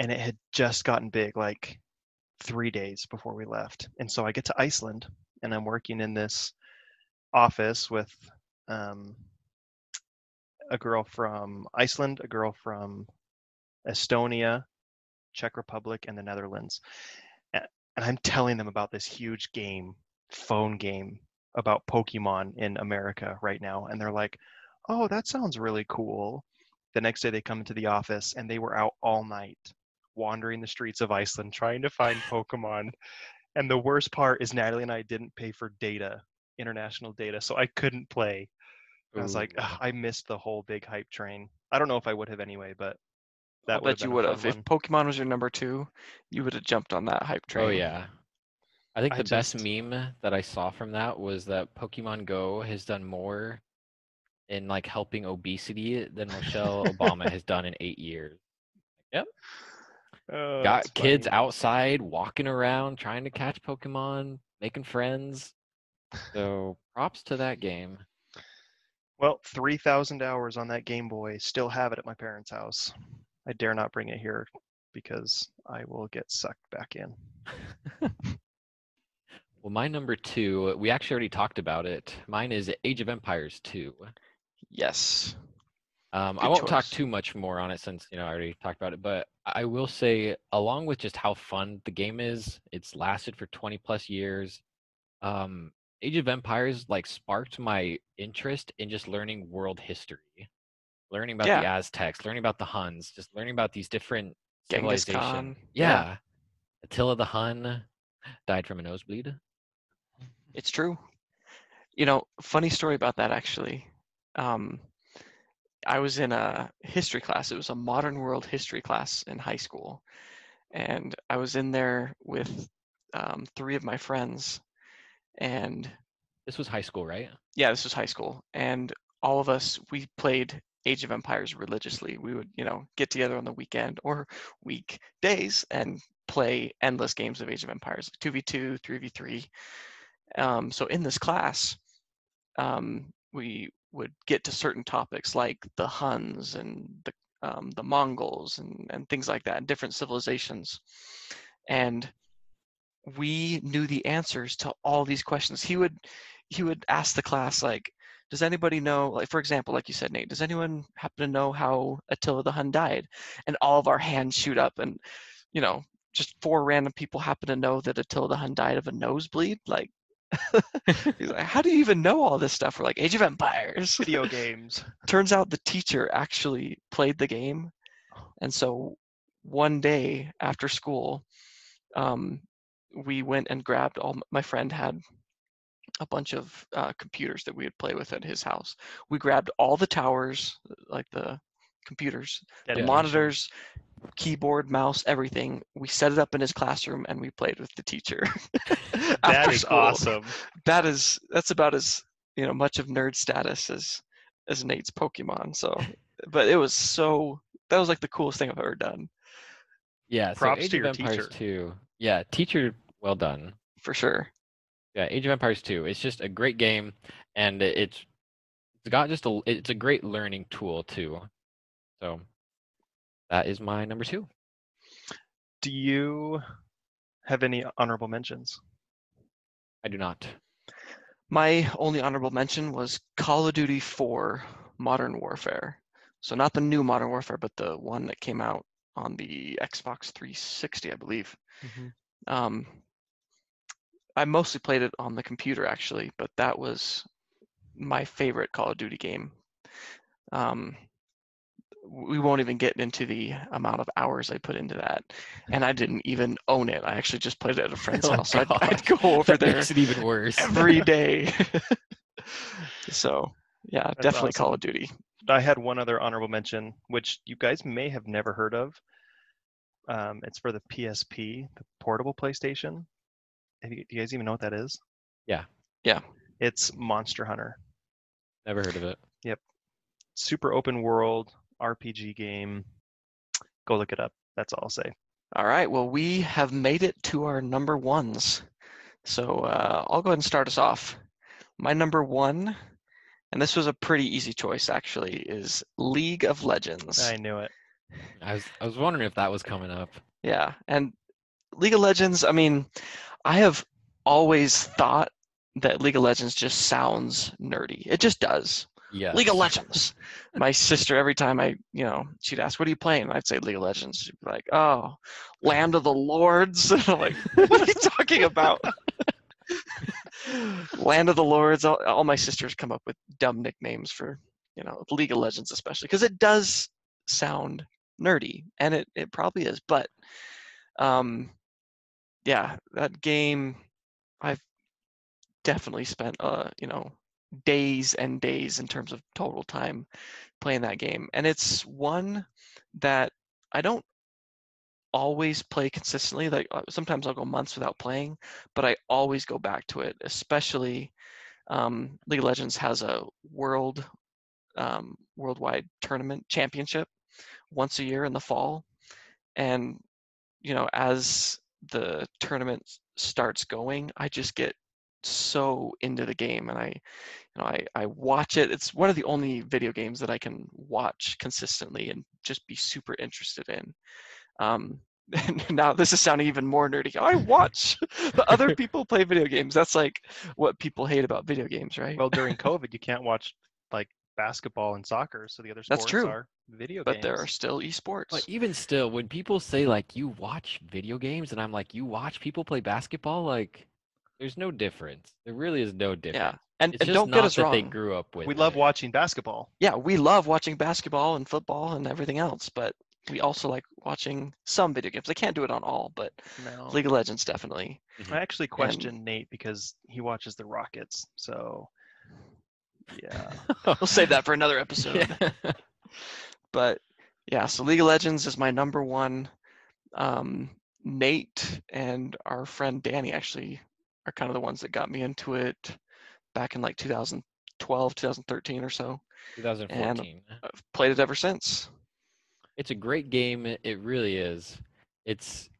And it had just gotten big, like three days before we left. And so I get to Iceland and I'm working in this office with um, a girl from Iceland, a girl from Estonia, Czech Republic, and the Netherlands. And I'm telling them about this huge game, phone game about Pokemon in America right now. And they're like, oh, that sounds really cool. The next day they come into the office and they were out all night wandering the streets of Iceland trying to find Pokemon. And the worst part is Natalie and I didn't pay for data, international data, so I couldn't play. I was like, ugh, I missed the whole big hype train. I don't know if I would have anyway, but that would have been a fun one. I bet you would have. If Pokemon was your number two, you would have jumped on that hype train. Oh, yeah. I think the I just... best meme that I saw from that was that Pokemon Go has done more in like helping obesity than Michelle Obama has done in eight years. Yep. Oh, got kids funny. Outside walking around trying to catch Pokemon, making friends. So props to that game. Well, three thousand hours on that Game Boy. Still have it at my parents' house. I dare not bring it here because I will get sucked back in. Well, my number two, we actually already talked about it. Mine is Age of Empires two. Yes. Um, I won't choice. talk too much more on it since, you know, I already talked about it, but I will say, along with just how fun the game is, it's lasted for twenty plus years. Um, Age of Empires like sparked my interest in just learning world history, learning about yeah. the Aztecs, learning about the Huns, just learning about these different Genghis civilizations. Yeah. yeah. Attila the Hun died from a nosebleed. It's true. You know, funny story about that, actually. Um, I was in a history class. It was a modern world history class in high school. And I was in there with um, three of my friends. And this was high school, right? Yeah, this was high school. And all of us, we played Age of Empires religiously. We would, you know, get together on the weekend or weekdays and play endless games of Age of Empires, like two v two, three v three. Um, so in this class, um, we would get to certain topics like the Huns and the um, the Mongols and, and things like that, and different civilizations. And we knew the answers to all these questions. He would he would ask the class, like, does anybody know, like, for example, like you said, Nate, does anyone happen to know how Attila the Hun died? And all of our hands shoot up, and, you know, just four random people happen to know that Attila the Hun died of a nosebleed. Like, he's like, how do you even know all this stuff? We're like, Age of Empires. Video games. Turns out the teacher actually played the game. And so one day after school, um, we went and grabbed all, my friend had a bunch of uh, computers that we would play with at his house. We grabbed all the towers, like the computers, that the monitors, keyboard, mouse, everything. We set it up in his classroom and we played with the teacher. That is school. Awesome. That is that's about as, you know, much of nerd status as as Nate's Pokemon. So, but it was so that was like the coolest thing I've ever done. Yeah, props so Age to your of Empires two. Yeah, teacher, well done for sure. Yeah, Age of Empires two. It's just a great game, and it's it's got just a it's a great learning tool too. So. That is my number two. Do you have any honorable mentions? I do not. My only honorable mention was Call of Duty four Modern Warfare. So not the new Modern Warfare, but the one that came out on the Xbox three sixty, I believe. Mm-hmm. Um, I mostly played it on the computer, actually, but that was my favorite Call of Duty game. Um, we won't even get into the amount of hours I put into that. And I didn't even own it. I actually just played it at a friend's oh house. So I'd, I'd go over that there makes it even worse. Every day. So yeah, that's definitely awesome. Call of Duty. I had one other honorable mention, which you guys may have never heard of. Um, it's for the P S P, the portable PlayStation. Do you guys even know what that is? Yeah. Yeah. It's Monster Hunter. Never heard of it. Yep. Super open world. R P G game. Go look it up. That's all I'll say. All right. Well, we have made it to our number ones. So uh, I'll go ahead and start us off. My number one And this was a pretty easy choice, actually, is League of Legends. I knew it. I was I was wondering if that was coming up. Yeah, and League of Legends, I mean, I have always thought that League of Legends just sounds nerdy. It just does. Yeah. League of Legends. My sister, every time I, you know, she'd ask, what are you playing? And I'd say League of Legends. She'd be like, oh, Land of the Lords. And I'm like, what are you talking about? Land of the Lords. All, all my sisters come up with dumb nicknames for, you know, League of Legends especially, because it does sound nerdy, and it, it probably is. But, um, yeah, that game, I've definitely spent, uh, you know, days and days in terms of total time playing that game. And it's one that I don't always play consistently. Like sometimes I'll go months without playing, but I always go back to it, especially um, League of Legends has a world um, worldwide tournament championship once a year in the fall. And, you know, as the tournament starts going, I just get so into the game, and I you know I, I watch it. It's one of the only video games that I can watch consistently and just be super interested in. Um, and now this is sounding even more nerdy. I watch other people play video games. That's like what people hate about video games, right? Well, during COVID, you can't watch like basketball and soccer, so the other sports That's true. Are video but games. But there are still esports. But even still, when people say like you watch video games, and I'm like, you watch people play basketball, like there's no difference. There really is no difference. Yeah. And, it's and just don't not get us that wrong. They grew up with. We it. Love watching basketball. Yeah, we love watching basketball and football and everything else, but we also like watching some video games. I can't do it on all, but no. League of Legends definitely. I actually questioned and, Nate because he watches the Rockets. So, yeah. We'll save that for another episode. Yeah. But, yeah, so League of Legends is my number one. Um, Nate and our friend Danny actually are kind of the ones that got me into it back in like two thousand twelve, two thousand thirteen or so. two thousand fourteen. And I've played it ever since. It's a great game. It really is. It's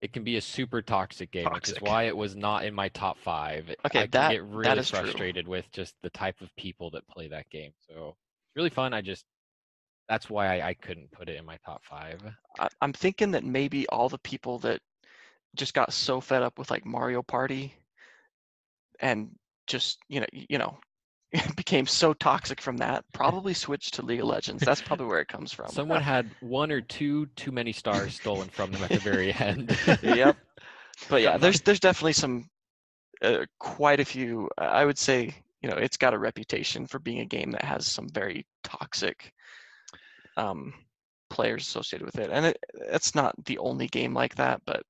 it can be a super toxic game, toxic. Which is why it was not in my top five. Okay, I that, get really that is frustrated true. With just the type of people that play that game. So it's really fun. I just that's why I, I couldn't put it in my top five. I, I'm thinking that maybe all the people that just got so fed up with like Mario Party and just, you know, you know, it became so toxic from that, probably switched to League of Legends. That's probably where it comes from. Someone had one or two too many stars stolen from them at the very end. Yep. But yeah, there's, there's definitely some, uh, quite a few, uh, I would say, you know, it's got a reputation for being a game that has some very toxic, um, players associated with it. And it, it's not the only game like that, but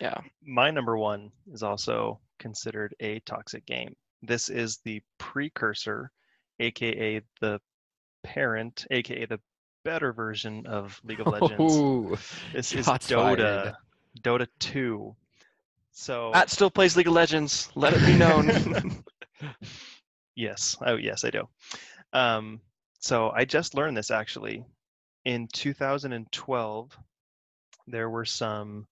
yeah. My number one is also considered a toxic game. This is the precursor, aka the parent, aka the better version of League of Legends. Ooh, this is Dota. Fired. Dota two. So Matt still plays League of Legends, let it be known. Yes. Oh yes, I do. Um, so I just learned this actually. In two thousand twelve, there were some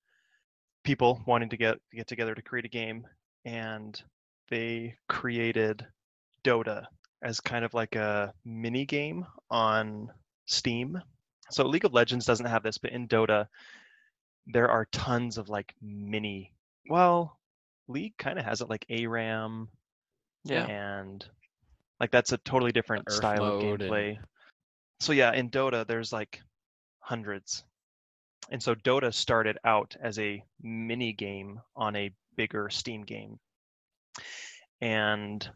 people wanting to get get together to create a game, and they created Dota as kind of like a mini game on Steam. So League of Legends doesn't have this, but in Dota, there are tons of like mini. Well, League kind of has it, like A RAM, yeah, and like that's a totally different Earth style of gameplay. And... So yeah, in Dota, there's like hundreds. And so Dota started out as a mini game on a bigger Steam game. And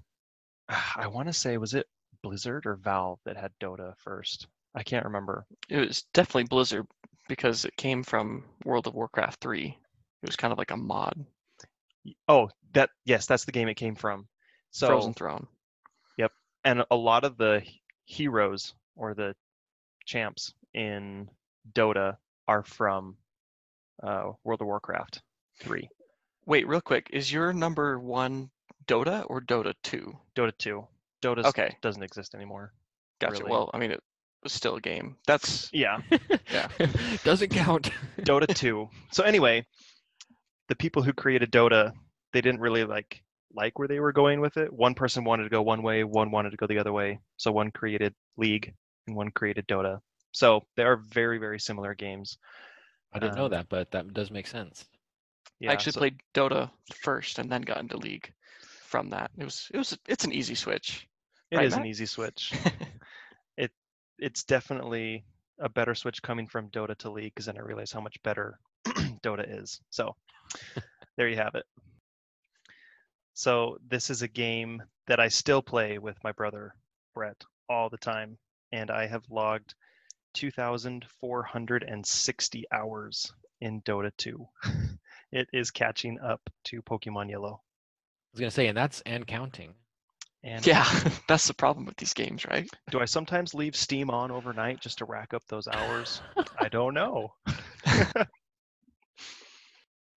I want to say, was it Blizzard or Valve that had Dota first? I can't remember. It was definitely Blizzard because it came from World of Warcraft three. It was kind of like a mod. Oh, that yes, that's the game it came from. So, Frozen Throne. Yep. And a lot of the heroes or the champs in Dota are from uh, World of Warcraft three. Wait, real quick. Is your number one Dota or Dota two? Dota two. Dota okay. doesn't exist anymore. Gotcha. Really. Well, I mean, it was still a game. That's... Yeah. Yeah. Doesn't count. Dota two. So anyway, the people who created Dota, they didn't really like like where they were going with it. One person wanted to go one way, one wanted to go the other way. So one created League and one created Dota. So they are very, very similar games. I didn't um, know that, but that does make sense. Yeah, I actually so, played Dota first and then got into League from that. It was it was it's an easy switch. It right, is Matt? An easy switch. it it's definitely a better switch coming from Dota to League, because then I realized how much better Dota is. So there you have it. So this is a game that I still play with my brother Brett all the time, and I have logged two thousand four hundred sixty hours in Dota two. It is catching up to Pokemon Yellow. I was gonna say, and that's and counting. And yeah, that's the problem with these games, right? Do I sometimes leave Steam on overnight just to rack up those hours? I don't know.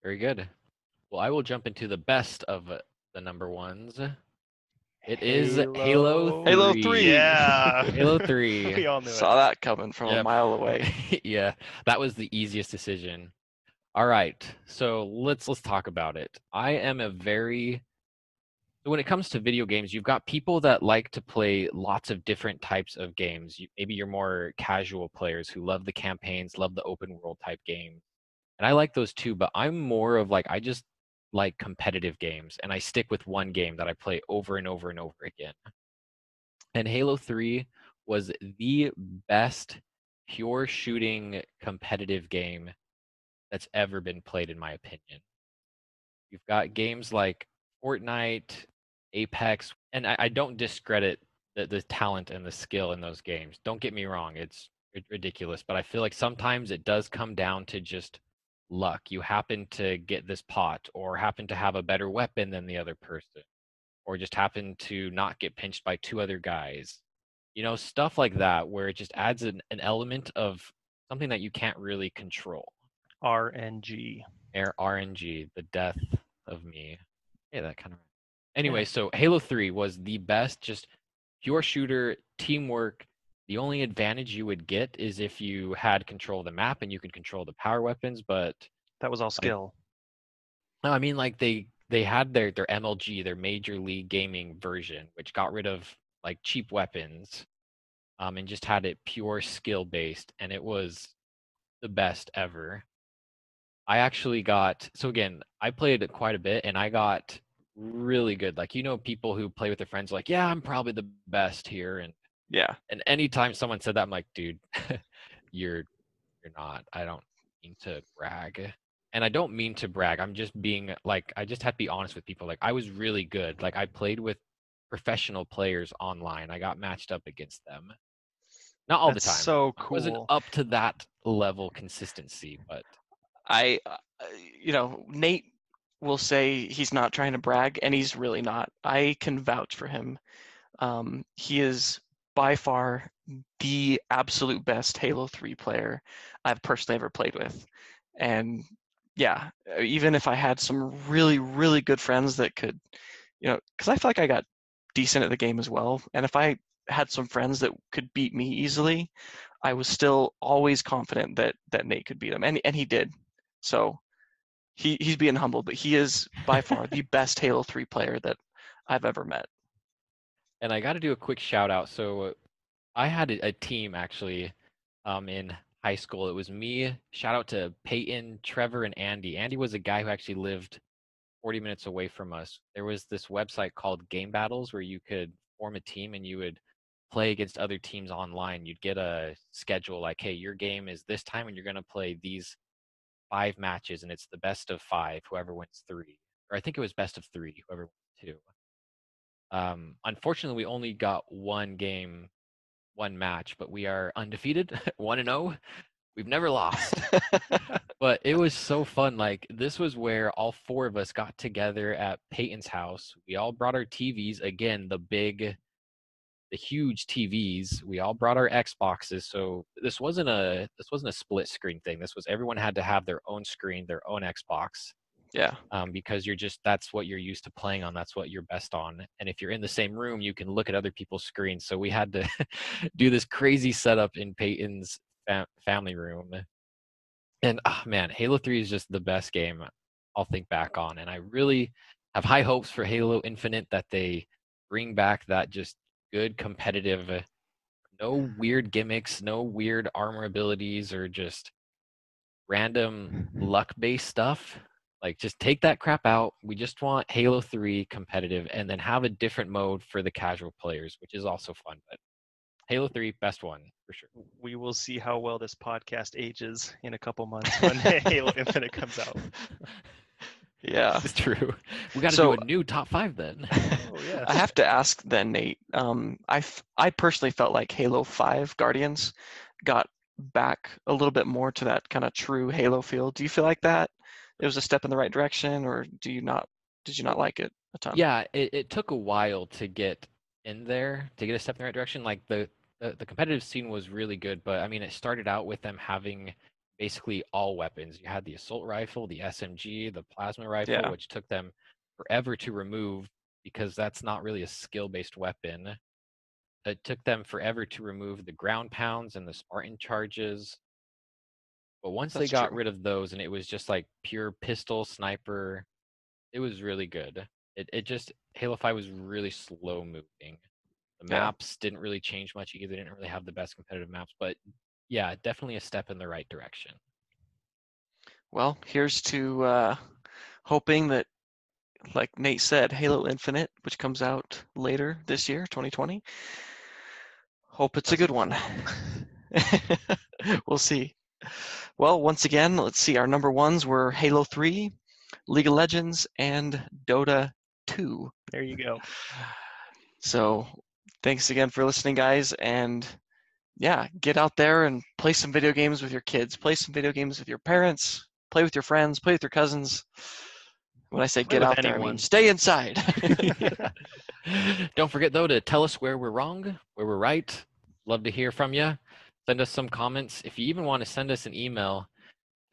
Very good. Well, I will jump into the best of the number ones. It Halo. is Halo three. Halo three, yeah. Halo three. We all knew Saw it. that coming from yep. a mile away. Yeah, that was the easiest decision. All right, so let's let's talk about it. I am a very... When it comes to video games, you've got people that like to play lots of different types of games. You, maybe you're more casual players who love the campaigns, love the open world type game. And I like those too, but I'm more of like, I just like competitive games, and I stick with one game that I play over and over and over again. And Halo three was the best pure shooting competitive game that's ever been played, in my opinion. You've got games like Fortnite, Apex, and I, I don't discredit the, the talent and the skill in those games. Don't get me wrong, it's r- ridiculous, but I feel like sometimes it does come down to just luck. You happen to get this pot, or happen to have a better weapon than the other person, or just happen to not get pinched by two other guys. You know, stuff like that, where it just adds an, an element of something that you can't really control. R N G. R N G, the death of me. Yeah, that kind of... Anyway, so Halo three was the best, just pure shooter, teamwork. The only advantage you would get is if you had control of the map and you could control the power weapons, but... That was all skill. I, no, I mean, like, they, they had their, their M L G, their Major League Gaming version, which got rid of, like, cheap weapons, um, and just had it pure skill-based, and it was the best ever. I actually got... So, again, I played it quite a bit, and I got... really good. Like, you know, people who play with their friends are like, yeah, I'm probably the best here, and yeah, and anytime someone said that, I'm like, dude, you're you're not. I don't mean to brag, and I don't mean to brag. I'm just being like, I just have to be honest with people. Like, I was really good. Like, I played with professional players online. I got matched up against them. Not all That's the time. So cool. I wasn't up to that level consistency, but I, uh, you know, Nate will say he's not trying to brag, and he's really not. I can vouch for him. Um, he is by far the absolute best Halo three player I've personally ever played with. And yeah, even if I had some really, really good friends that could, you know, because I feel like I got decent at the game as well. And if I had some friends that could beat me easily, I was still always confident that that Nate could beat him. And, and he did. So... He he's being humble, but he is by far the best Halo three player that I've ever met. And I got to do a quick shout out. So I had a, a team actually um, in high school. It was me. Shout out to Peyton, Trevor, and Andy. Andy was a guy who actually lived forty minutes away from us. There was this website called Game Battles where you could form a team and you would play against other teams online. You'd get a schedule like, hey, your game is this time and you're going to play these five matches, and it's the best of five, whoever wins three. Or I think it was best of three, whoever wins two. Um, unfortunately, we only got one game, one match, but we are undefeated, one and oh. We've never lost. But it was so fun. Like, this was where all four of us got together at Peyton's house. We all brought our T Vs. Again, the big, the huge T Vs. We all brought our Xboxes, so this wasn't a this wasn't a split screen thing. This was everyone had to have their own screen, their own Xbox. Yeah. Um, because you're just that's what you're used to playing on. That's what you're best on. And if you're in the same room, you can look at other people's screens. So we had to do this crazy setup in Peyton's fam- family room. And oh man, Halo three is just the best game I'll think back on. And I really have high hopes for Halo Infinite, that they bring back that just good competitive, uh, no weird gimmicks, no weird armor abilities, or just random luck-based stuff. Like, just take that crap out. We just want Halo three competitive, and then have a different mode for the casual players, which is also fun. But Halo three, best one, for sure. We will see how well this podcast ages in a couple months when Halo Infinite comes out. Yeah. It's true. We got to so, do a new top five then. Oh, yes. I have to ask then, Nate. Um, I, f- I personally felt like Halo five Guardians got back a little bit more to that kind of true Halo feel. Do you feel like that? It was a step in the right direction, or do you not? Did you not like it a ton? Yeah, it, it took a while to get in there, to get a step in the right direction. Like the, the the competitive scene was really good, but I mean, it started out with them having basically all weapons. You had the assault rifle, the S M G, the plasma rifle, yeah. which took them forever to remove because that's not really a skill-based weapon. It took them forever to remove the ground pounds and the Spartan charges. But once That's they got true. rid of those, and it was just like pure pistol, sniper, it was really good. It it just, Halo five was really slow moving. The yeah. maps didn't really change much either. They didn't really have the best competitive maps, but yeah, definitely a step in the right direction. Well, here's to uh, hoping that, like Nate said, Halo Infinite, which comes out later this year, twenty twenty, hope it's a good one. We'll see. Well, once again, let's see. Our number ones were Halo three, League of Legends, and Dota two. There you go. So thanks again for listening, guys. And yeah, get out there and play some video games with your kids. Play some video games with your parents. Play with your friends. Play with your cousins. When I say play get out anyone. there, I mean stay inside. Don't forget, though, to tell us where we're wrong, where we're right. Love to hear from you. Send us some comments. If you even want to send us an email,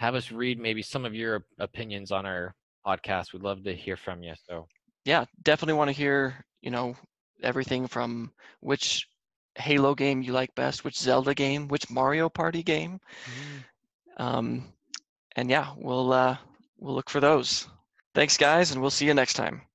have us read maybe some of your opinions on our podcast. We'd love to hear from you. So yeah, definitely want to hear, you know, everything from which Halo game you like best, which Zelda game, which Mario Party game. Mm-hmm. Um, and yeah, we'll, uh, we'll look for those. Thanks, guys, and we'll see you next time.